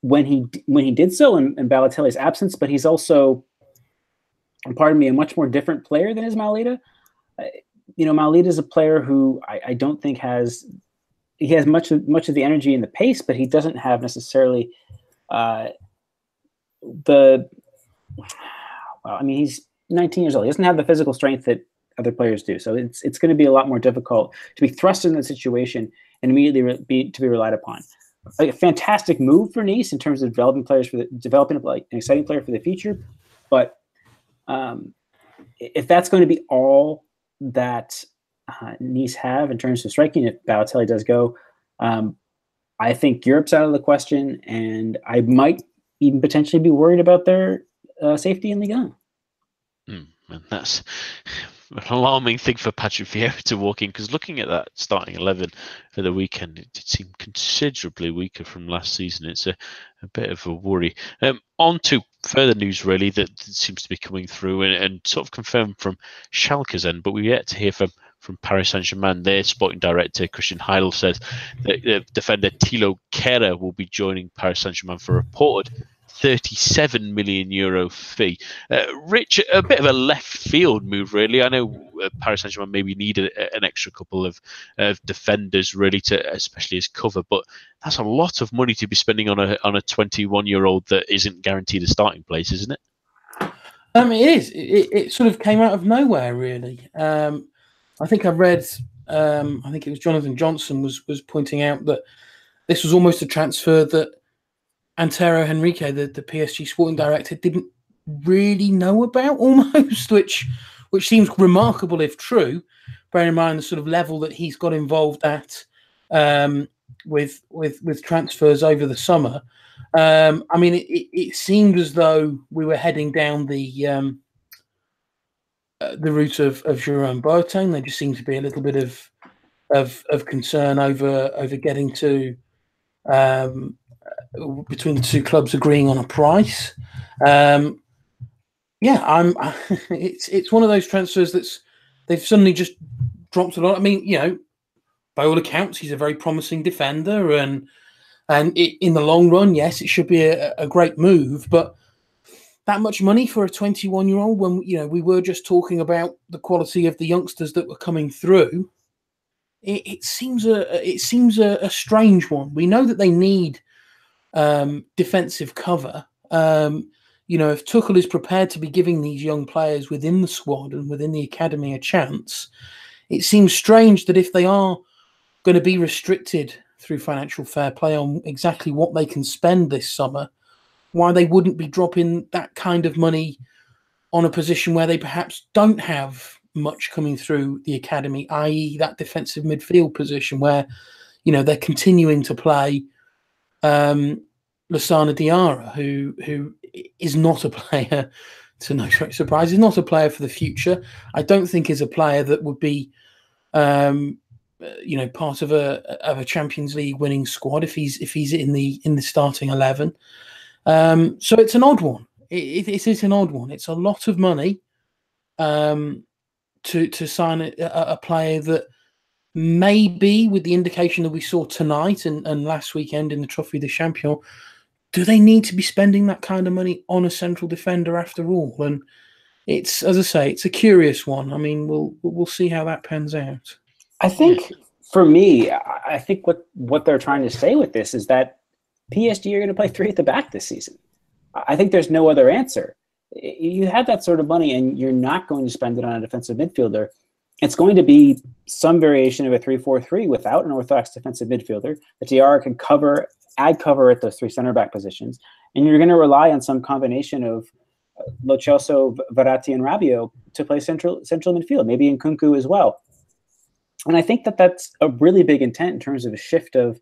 when he did so in Balotelli's absence, but he's also, pardon me, a much more different player than is Maolida. You know, Maolida is a player who I don't think has much of the energy and the pace, but he doesn't have necessarily he's 19 years old. He doesn't have the physical strength that other players do. So it's going to be a lot more difficult to be thrust in that situation and immediately be relied upon. A fantastic move for Nice in terms of developing like an exciting player for the future, but if that's going to be all that Nice have in terms of striking, if Balotelli does go, I think Europe's out of the question, and I might even potentially be worried about their safety in the gun. And that's an alarming thing for Patrick Vieira to walk in, because looking at that starting 11 for the weekend, it did seem considerably weaker from last season. It's a bit of a worry. On to further news, really, that seems to be coming through and sort of confirmed from Schalke's end, but we've yet to hear from Paris Saint-Germain. Their sporting director, Christian Heidel, says that defender Thilo Kehrer will be joining Paris Saint-Germain for a reported €37 million fee. Rich, a bit of a left field move, really. I know Paris Saint-Germain maybe needed an extra couple of defenders, really, to especially as cover. But that's a lot of money to be spending on a 21-year-old that isn't guaranteed a starting place, isn't it? It is. It sort of came out of nowhere, really. I think I read. I think it was Jonathan Johnson was pointing out that this was almost a transfer that Antero Henrique, the PSG sporting director, didn't really know about, almost, which seems remarkable if true, bearing in mind the sort of level that he's got involved at with transfers over the summer. I mean, it seemed as though we were heading down the route of Jerome Boateng. There just seemed to be a little bit of concern over getting to between the two clubs agreeing on a price. It's one of those transfers that's they've suddenly just dropped a lot. I mean, you know, by all accounts, he's a very promising defender, and in the long run, yes, it should be a great move. But that much money for a 21-year-old, when you know we were just talking about the quality of the youngsters that were coming through, it seems a strange one. We know that they need defensive cover. You know, if Tuchel is prepared to be giving these young players within the squad and within the academy a chance, it seems strange that if they are going to be restricted through financial fair play on exactly what they can spend this summer, why they wouldn't be dropping that kind of money on a position where they perhaps don't have much coming through the academy, i.e. that defensive midfield position where, you know, they're continuing to play Lassana Diarra, who is not a player, to no great surprise, is not a player for the future. I don't think is a player that would be, part of a Champions League winning squad if he's in the starting 11. So it's an odd one. It is an odd one. It's a lot of money to sign a player that, maybe with the indication that we saw tonight and last weekend in the Trophée des Champions, do they need to be spending that kind of money on a central defender after all? And it's, as I say, it's a curious one. I mean, we'll see how that pans out. I think, for me, what they're trying to say with this is that PSG are going to play three at the back this season. I think there's no other answer. You have that sort of money and you're not going to spend it on a defensive midfielder. It's going to be some variation of a 3-4-3 without an orthodox defensive midfielder. The Diarra can cover, add cover at those three center back positions, and you're going to rely on some combination of Lo Celso, Verratti, and Rabiot to play central midfield, maybe Nkunku as well. And I think that that's a really big intent in terms of a shift of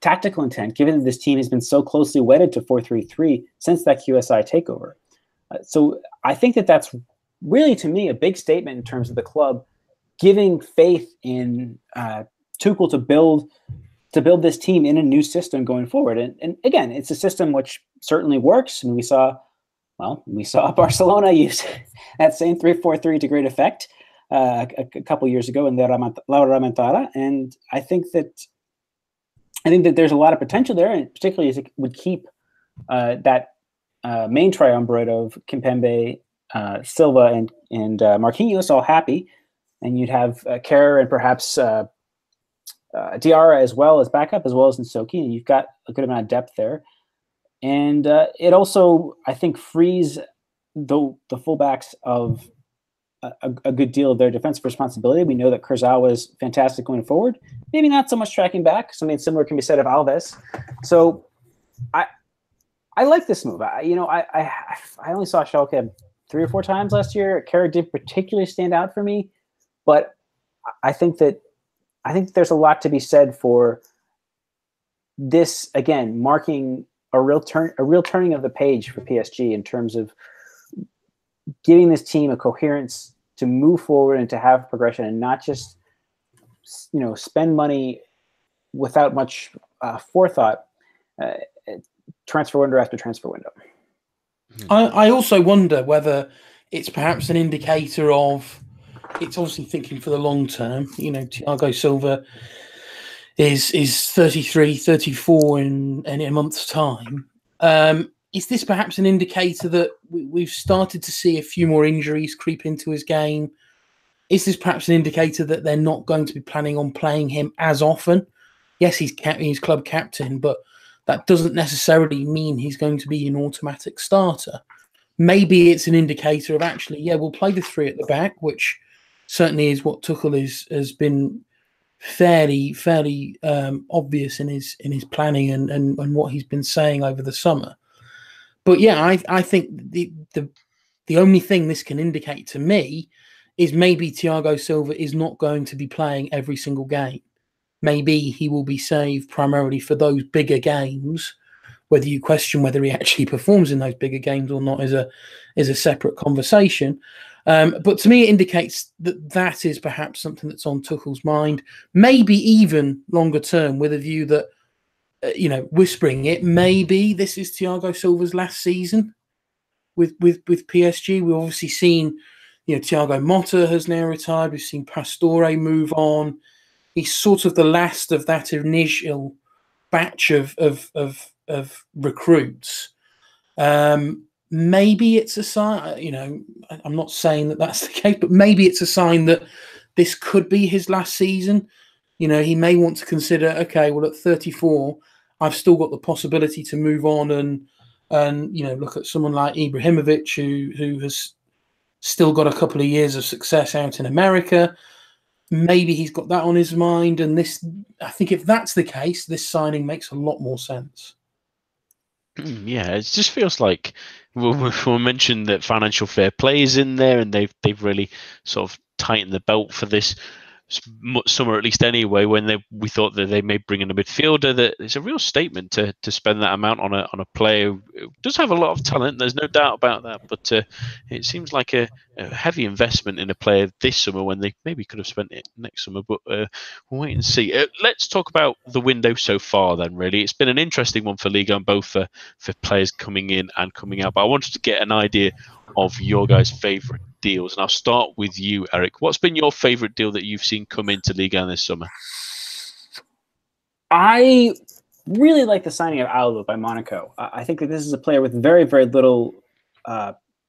tactical intent, given that this team has been so closely wedded to 4-3-3 since that QSI takeover. So I think that that's really, to me, a big statement in terms of the club giving faith in Tuchel to build this team in a new system going forward. And again, it's a system which certainly works. I mean, we saw Barcelona use that same 3-4-3 to great effect a couple years ago in the La Remontada. And I think that there's a lot of potential there, and particularly as it would keep that main triumvirate of Kimpembe, Silva, and Marquinhos all happy. And you'd have Kerr and perhaps Diarra as well as backup, as well as Nsoki. And you've got a good amount of depth there. And it also, I think, frees the fullbacks of a good deal of their defensive responsibility. We know that Kurzawa was fantastic going forward. Maybe not so much tracking back. Something similar can be said of Alves. So I like this move. I only saw Schalke 3 or 4 times last year. Kara did particularly stand out for me, but I think there's a lot to be said for this, again, marking a real turning of the page for PSG in terms of giving this team a coherence to move forward and to have progression, and not just, spend money without much forethought, transfer window after transfer window. I also wonder whether it's perhaps an indicator of, it's obviously thinking for the long term. Thiago Silva is 33, 34 in a month's time. Is this perhaps an indicator that we've started to see a few more injuries creep into his game? Is this perhaps an indicator that they're not going to be planning on playing him as often? Yes, he's club captain, but that doesn't necessarily mean he's going to be an automatic starter. Maybe it's an indicator of actually, we'll play the 3 at the back, which certainly is what Tuchel has been fairly obvious in his planning and what he's been saying over the summer. But I think the only thing this can indicate to me is maybe Thiago Silva is not going to be playing every single game. Maybe he will be saved primarily for those bigger games. Whether you question whether he actually performs in those bigger games or not is a separate conversation. But to me, it indicates that is perhaps something that's on Tuchel's mind, maybe even longer term, with a view that, whispering it, maybe this is Thiago Silva's last season with PSG. We've obviously seen, Thiago Motta has now retired. We've seen Pastore move on. He's sort of the last of that initial batch of recruits. Maybe it's a sign. I'm not saying that that's the case, but maybe it's a sign that this could be his last season. He may want to consider, at 34, I've still got the possibility to move on and look at someone like Ibrahimovic, who has still got a couple of years of success out in America. Maybe he's got that on his mind. And this, I think if that's the case, this signing makes a lot more sense. Yeah, it just feels like we'll mention that financial fair play is in there, and they've really sort of tightened the belt for this summer, at least anyway, when we thought that they may bring in a midfielder. That it's a real statement to spend that amount on a player who does have a lot of talent. There's no doubt about that, but it seems like a heavy investment in a player this summer when they maybe could have spent it next summer. But we'll wait and see. Let's talk about the window so far then. Really, it's been an interesting one for Liga, and both for players coming in and coming out. But I wanted to get an idea of your guys' favourite deals. And I'll start with you, Eric. What's been your favourite deal that you've seen come into Liga this summer? I really like the signing of Alaba by Monaco. I think that this is a player with very, very little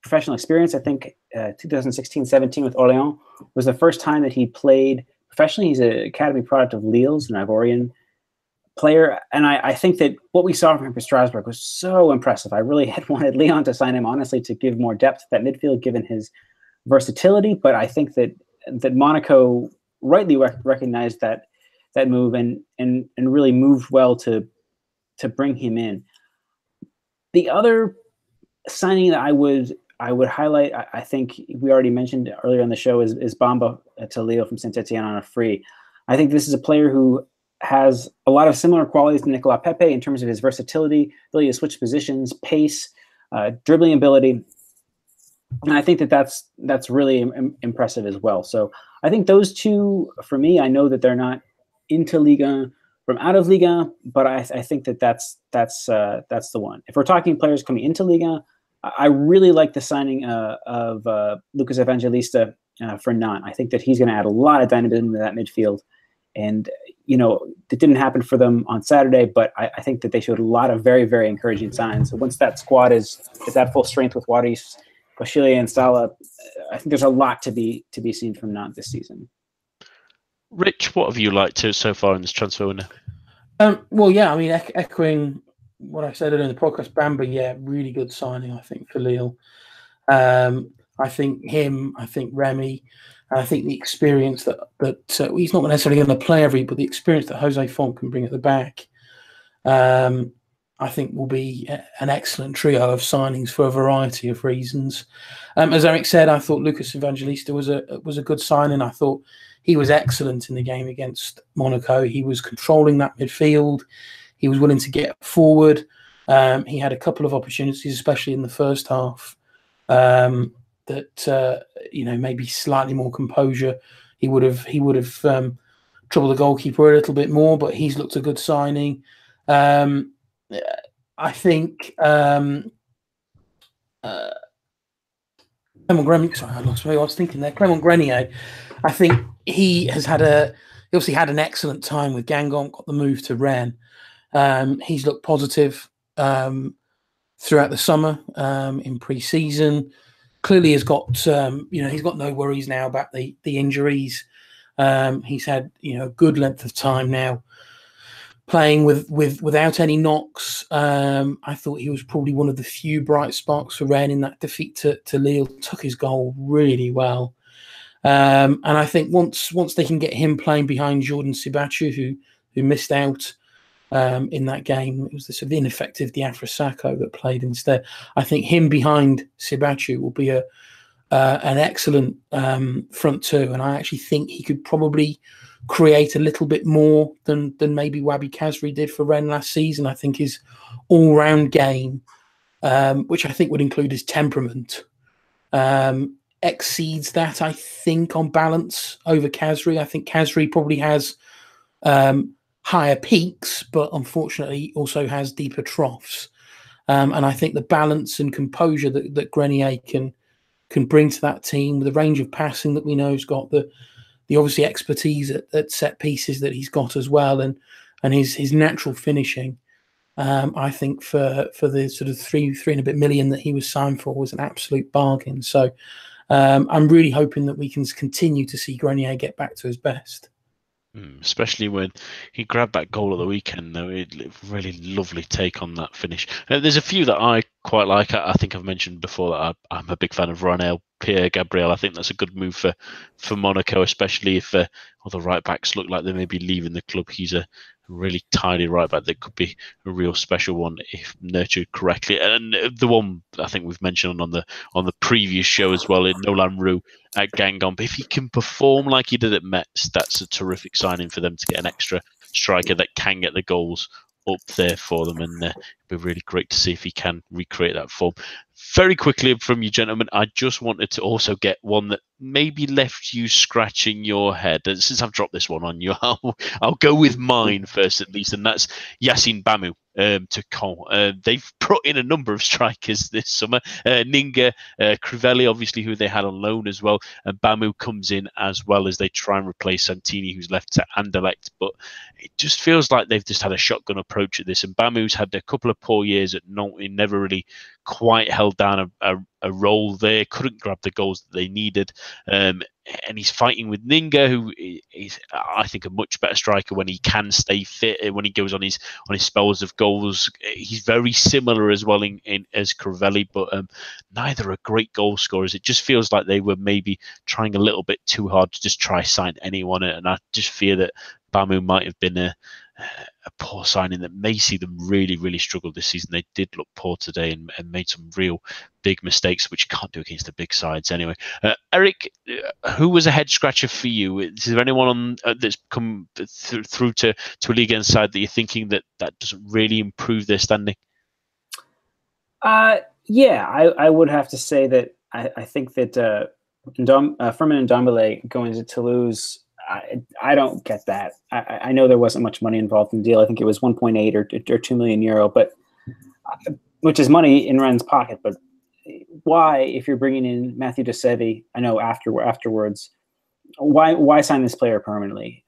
professional experience. I think 2016-17 with Orléans was the first time that he played professionally. He's an academy product of Lille's, an Ivorian player. And I think that what we saw from him for Strasbourg was so impressive. I really had wanted Lyon to sign him, honestly, to give more depth to that midfield, given his versatility. But I think that Monaco rightly recognized that move and really moved well to bring him in. The other signing that I would I would highlight, I think we already mentioned earlier on the show, is Bamba to Leo from Saint-Etienne on a free. I think this is a player who has a lot of similar qualities to Nicolas Pepe in terms of his versatility, ability to switch positions, pace, dribbling ability. And I think that that's really impressive as well. So I think those two, for me, I know that they're not into Ligue 1 from out of Ligue 1, but I think that that's the one. If we're talking players coming into Ligue 1, I really like the signing of Lucas Evangelista for Nantes. I think that he's going to add a lot of dynamism to that midfield. And, you know, it didn't happen for them on Saturday, but I think that they showed a lot of very, very encouraging signs. So once that squad is at full strength with Waris, Bashile, and Salah, I think there's a lot to be seen from Nantes this season. Rich, what have you liked so far in this transfer window? Well, yeah, I mean, echoing what I said earlier in the podcast, Bamba, yeah, really good signing, I think, for Lille. I think him, I think Remy, and I think the experience that he's not necessarily going to play every, but the experience that Jose Font can bring at the back, I think will be an excellent trio of signings for a variety of reasons. As Eric said, I thought Lucas Evangelista was a good signing. I thought he was excellent in the game against Monaco. He was controlling that midfield. He was willing to get forward. He had a couple of opportunities, especially in the first half, maybe slightly more composure. He would have troubled the goalkeeper a little bit more, but he's looked a good signing. I think Clement Grenier. Sorry, I lost what I was thinking there. Clement Grenier. I think he has had he obviously had an excellent time with Guingamp. Got the move to Rennes. He's looked positive throughout the summer in pre-season. Clearly, has got he's got no worries now about the injuries. He's had a good length of time now playing without any knocks. I thought he was probably one of the few bright sparks for Rennes in that defeat to Lille. Took his goal really well, and I think once they can get him playing behind Jordan Sibachu, who missed out in that game, it was the sort of ineffective Diafra Sakho that played instead. I think him behind Sibachu will be an excellent front two, and I actually think he could probably create a little bit more than maybe Wabi Kazri did for Rennes last season. I think his all-round game, which I think would include his temperament, exceeds that, I think, on balance over Kazri. I think Kazri probably has higher peaks, but unfortunately also has deeper troughs. And I think the balance and composure that Grenier can bring to that team, the range of passing that we know he's got, the obviously expertise at set pieces that he's got as well, and his natural finishing, I think for the sort of three and a bit million that he was signed for was an absolute bargain. So I'm really hoping that we can continue to see Grenier get back to his best. Especially when he grabbed that goal at the weekend, though, really lovely take on that finish. There's a few that I quite like. I think I've mentioned before that I'm a big fan of Ronel Pierre-Gabriel. I think that's a good move for Monaco, especially if all the right-backs look like they may be leaving the club. He's a really tidy right-back that could be a real special one if nurtured correctly. And the one I think we've mentioned on the previous show as well, Nolan Roux at Guingamp. If he can perform like he did at Metz, that's a terrific signing for them to get an extra striker that can get the goals up there for them, and it'd be really great to see if he can recreate that form. Very quickly from you, gentlemen, I just wanted to also get one that maybe left you scratching your head. And since I've dropped this one on you, I'll go with mine first at least, and that's Yassine Bamou to Caen. They've brought in a number of strikers this summer. Ninga, Crivelli, obviously, who they had on loan as well, and Bamou comes in as well as they try and replace Santini, who's left to Anderlecht. But it just feels like they've just had a shotgun approach at this, and Bamou's had a couple of poor years at Nantes. He never really quite held down a role there, couldn't grab the goals that they needed, and he's fighting with Ninga, who is, I think, a much better striker when he can stay fit, when he goes on his spells of goals. He's very similar as well as Crivelli, but neither are great goal scorers. It just feels like they were maybe trying a little bit too hard to just try sign anyone, and I just fear that Bamou might have been a poor signing that may see them really, really struggle this season. They did look poor today and made some real big mistakes, which you can't do against the big sides anyway. Eric, who was a head scratcher for you? Is there anyone on, that's come through to a league inside that you're thinking that doesn't really improve their standing? Yeah, I would have to say that I think that Firmin Ndombele going to Toulouse, I don't get that. I know there wasn't much money involved in the deal. I think it was 1.8 or 2 million euro, but which is money in Rennes' pocket. But why, if you're bringing in Mathieu De Seve, I know afterwards, why sign this player permanently?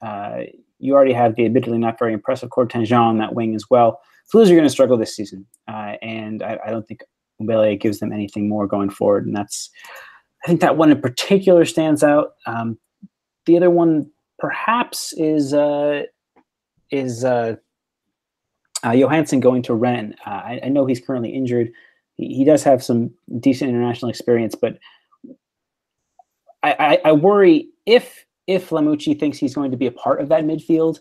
You already have the admittedly not very impressive Cortinjean on that wing as well. Toulouse are going to struggle this season, and I don't think Ndombele gives them anything more going forward. And that's, I think that one in particular stands out. The other one, perhaps, is Johansson going to Rennes. I know he's currently injured. He does have some decent international experience, but I worry if Lamucci thinks he's going to be a part of that midfield,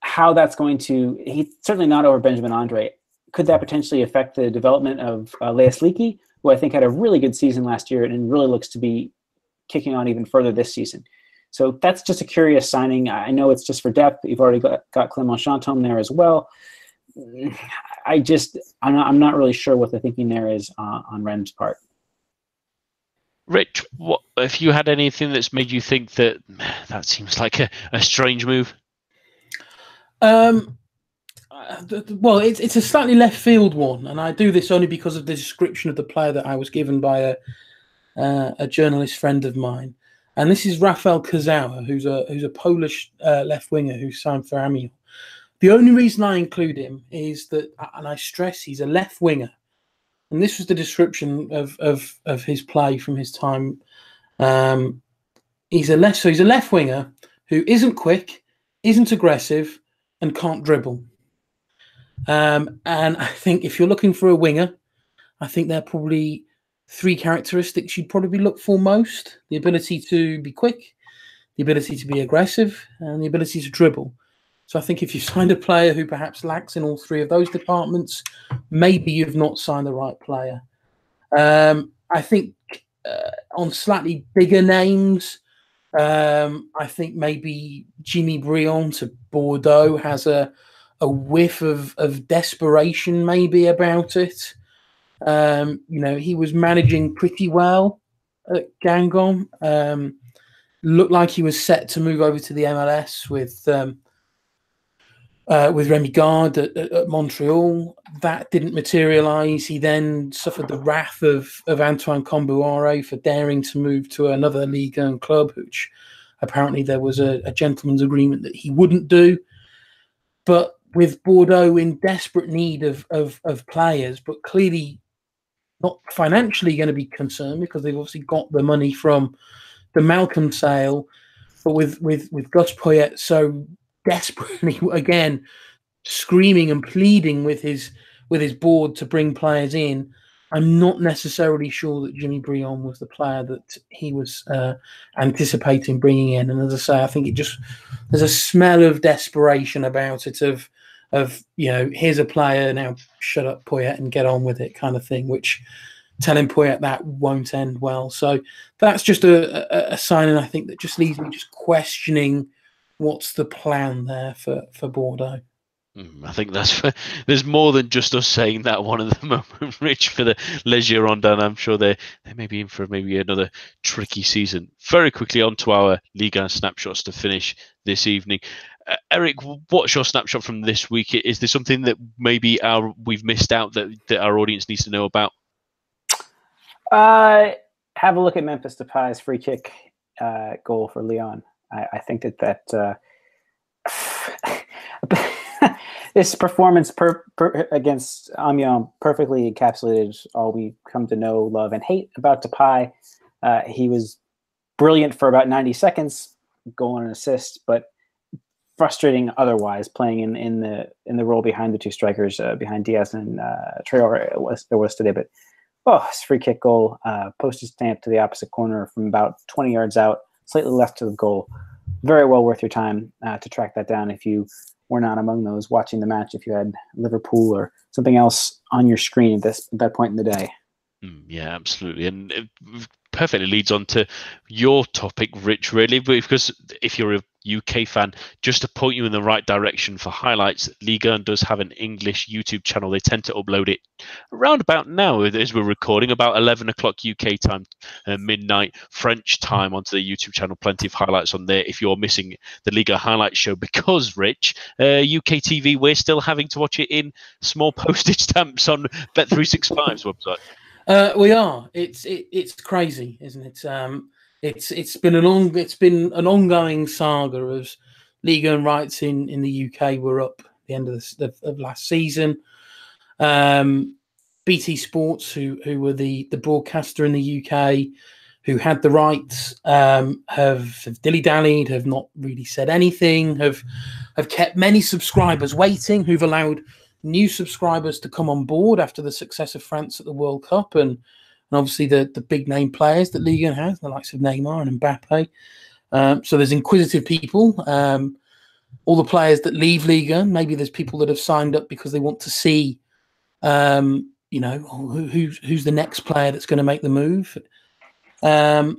how that's going to. He's certainly not over Benjamin Andre. Could that potentially affect the development of Leas Leakey, who I think had a really good season last year and really looks to be kicking on even further this season? So that's just a curious signing. I know it's just for depth. You've already got Clément Chantôme there as well. I'm not really sure what the thinking there is on Rennes' part. Rich, what if you had anything that's made you think that seems like a strange move? Well, it's a slightly left field one, and I do this only because of the description of the player that I was given by a journalist friend of mine. And this is Rafael Kazawa, who's a Polish left winger who signed for Amiens. The only reason I include him is that, and I stress, he's a left winger. And this was the description of his play from his time. He's a left winger who isn't quick, isn't aggressive, and can't dribble. And I think if you're looking for a winger, I think they're probably three characteristics you'd probably look for most: the ability to be quick, the ability to be aggressive, and the ability to dribble. So I think if you signed a player who perhaps lacks in all three of those departments, maybe you've not signed the right player. I think on slightly bigger names, I think maybe Jimmy Briand to Bordeaux has a whiff of desperation maybe about it. You know, he was managing pretty well at Guingamp. Looked like he was set to move over to the MLS with Remy Gard at Montreal. That didn't materialise. He then suffered the wrath of Antoine Kombouare for daring to move to another Ligue 1 club, which apparently there was a gentleman's agreement that he wouldn't do. But with Bordeaux in desperate need of players, but clearly not financially going to be concerned because they've obviously got the money from the Malcolm sale, but with Gus Poyet so desperately again screaming and pleading with his board to bring players in, I'm not necessarily sure that Jimmy Briand was the player that he was anticipating bringing in. And as I say, I think it just there's a smell of desperation about it of, you know, here's a player, now shut up Poyet and get on with it kind of thing, which telling Poyet that won't end well. So that's just a signing, I think, that just leaves me just questioning what's the plan there for Bordeaux. I think there's more than just us saying that one at the moment, Rich, for the Les Girondins. I'm sure they may be in for maybe another tricky season. Very quickly on to our Ligue 1 snapshots to finish this evening. Eric, what's your snapshot from this week? Is there something that maybe we've missed out that our audience needs to know about? Have a look at Memphis Depay's free kick goal for Lyon. I think that this performance against Amiens perfectly encapsulated all we come to know, love, and hate about Depay. He was brilliant for about 90 seconds, goal and an assist, but frustrating otherwise, playing in the role behind the two strikers, behind Diaz and Traoré it was today. But his free kick goal, postage stamp to the opposite corner from about 20 yards out, slightly left to the goal. Very well worth your time to track that down if you were not among those watching the match if you had Liverpool or something else on your screen at that point in the day. Yeah, absolutely. And it perfectly leads on to your topic, Rich, really, because if you're a UK fan, just to point you in the right direction for highlights, Ligue 1 does have an English YouTube channel. They tend to upload it around about now as we're recording, about 11 o'clock UK time, midnight French time, onto the YouTube channel. Plenty of highlights on there if you're missing the Ligue 1 highlights show, because, Rich, UK TV, we're still having to watch it in small postage stamps on Bet365's website. We are. It's crazy, isn't it? It's been an ongoing saga of Ligue 1 rights in the UK. We're up at the end of last season. BT Sports, who were the broadcaster in the UK, who had the rights, have dilly-dallied, have not really said anything, have kept many subscribers waiting, who've allowed new subscribers to come on board after the success of France at the World Cup, and obviously the big name players that Ligue 1 has, the likes of Neymar and Mbappe. So there's inquisitive people. All the players that leave Ligue 1, maybe there's people that have signed up because they want to see, who's the next player that's going to make the move. And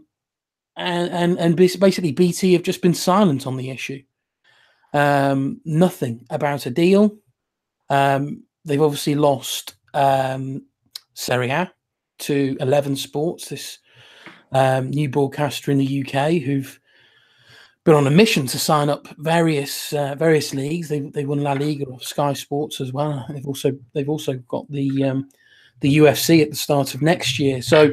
basically BT have just been silent on the issue. Nothing about a deal. They've obviously lost Serie A to 11 Sports, this new broadcaster in the UK, who've been on a mission to sign up various leagues. They won La Liga or Sky Sports as well. They've also got the UFC at the start of next year. So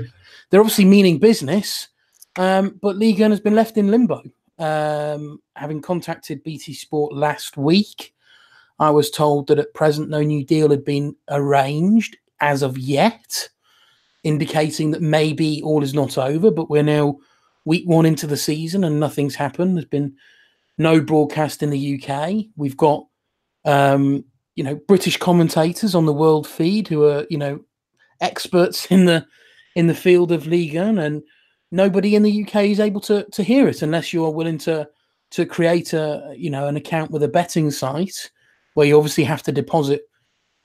they're obviously meaning business, but Ligue 1 has been left in limbo. Having contacted BT Sport last week, I was told that at present no new deal had been arranged as of yet, indicating that maybe all is not over, but we're now week one into the season and nothing's happened. There's been no broadcast in the UK. We've got, British commentators on the world feed who are, experts in the field of Ligue 1, and nobody in the UK is able to hear it unless you are willing to create an account with a betting site, where you obviously have to deposit,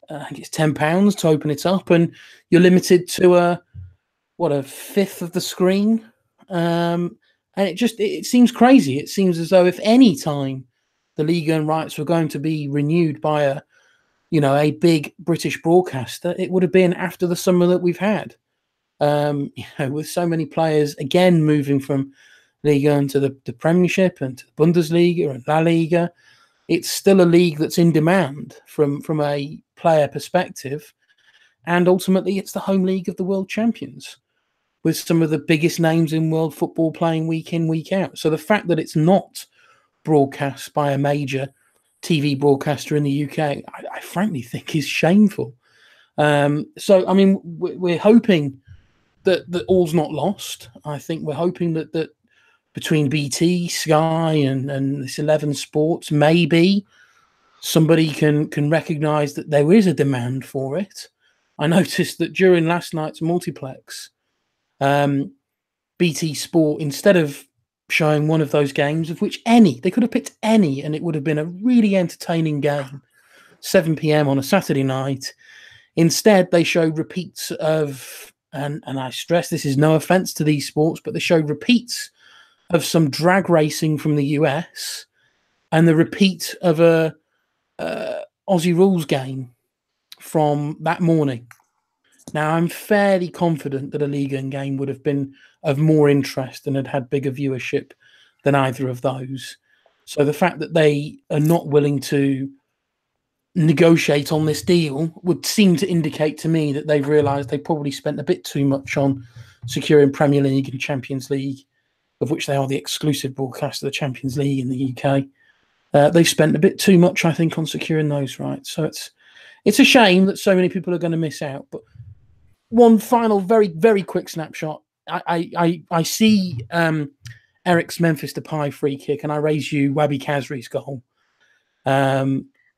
I think it's £10 to open it up, and you're limited to a fifth of the screen. And it seems crazy. It seems as though if any time the Ligue 1 rights were going to be renewed by a big British broadcaster, it would have been after the summer that we've had. With so many players again moving from Ligue 1 to the Premiership and to the Bundesliga and La Liga. It's still a league that's in demand from a player perspective. And ultimately, it's the home league of the world champions, with some of the biggest names in world football playing week in, week out. So the fact that it's not broadcast by a major TV broadcaster in the UK, I frankly think is shameful. We're hoping that all's not lost. I think we're hoping that between BT, Sky, and this 11 Sports, maybe somebody can recognise that there is a demand for it. I noticed that during last night's multiplex, BT Sport, instead of showing one of those games, of which they could have picked any, and it would have been a really entertaining game, 7 p.m. on a Saturday night. Instead, they showed repeats of, and I stress this is no offence to these sports, but they showed repeats of some drag racing from the US and the repeat of a Aussie rules game from that morning. Now, I'm fairly confident that a Ligue 1 game would have been of more interest and had bigger viewership than either of those. So the fact that they are not willing to negotiate on this deal would seem to indicate to me that they've realised they probably spent a bit too much on securing Premier League and Champions League, of which they are the exclusive broadcaster of the Champions League in the UK. They've spent a bit too much, I think, on securing those rights. So it's a shame that so many people are going to miss out. But one final very, very quick snapshot. I see Eric's Memphis Depay free kick, and I raise you Wabi Kazri's goal.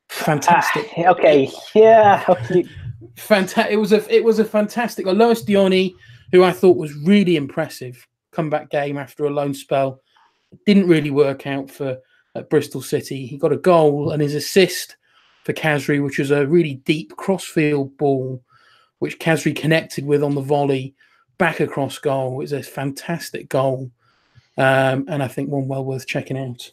Fantastic. Okay, yeah. Fantastic. It was a fantastic. Loïs Diony, who I thought was really impressive, comeback game after a loan spell. It didn't really work out for at Bristol City. He got a goal and his assist for Kasri, which was a really deep crossfield ball, which Kasri connected with on the volley back across goal. It's a fantastic goal, and I think one well worth checking out.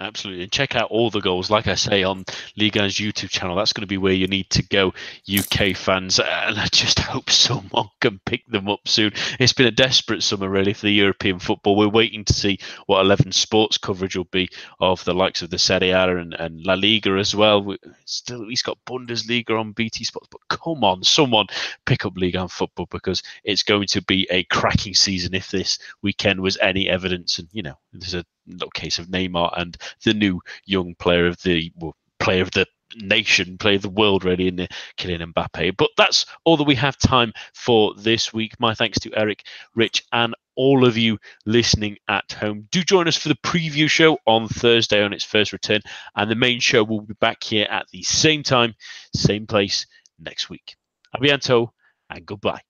Absolutely. And check out all the goals, like I say, on Ligue 1's YouTube channel. That's going to be where you need to go, UK fans. And I just hope someone can pick them up soon. It's been a desperate summer, really, for the European football. We're waiting to see what 11 Sports coverage will be of the likes of the Serie A and La Liga as well. We've still at least got Bundesliga on BT Sports. But come on, someone pick up Ligue 1 football, because it's going to be a cracking season if this weekend was any evidence. And, you know, there's a case of Neymar and the new young player of the player of the nation, player of the world, really, in Kylian Mbappe. But that's all that we have time for this week. My thanks to Eric, Rich, and all of you listening at home. Do join us for the preview show on Thursday on its first return, and the main show will be back here at the same time, same place next week. A bientôt, and goodbye.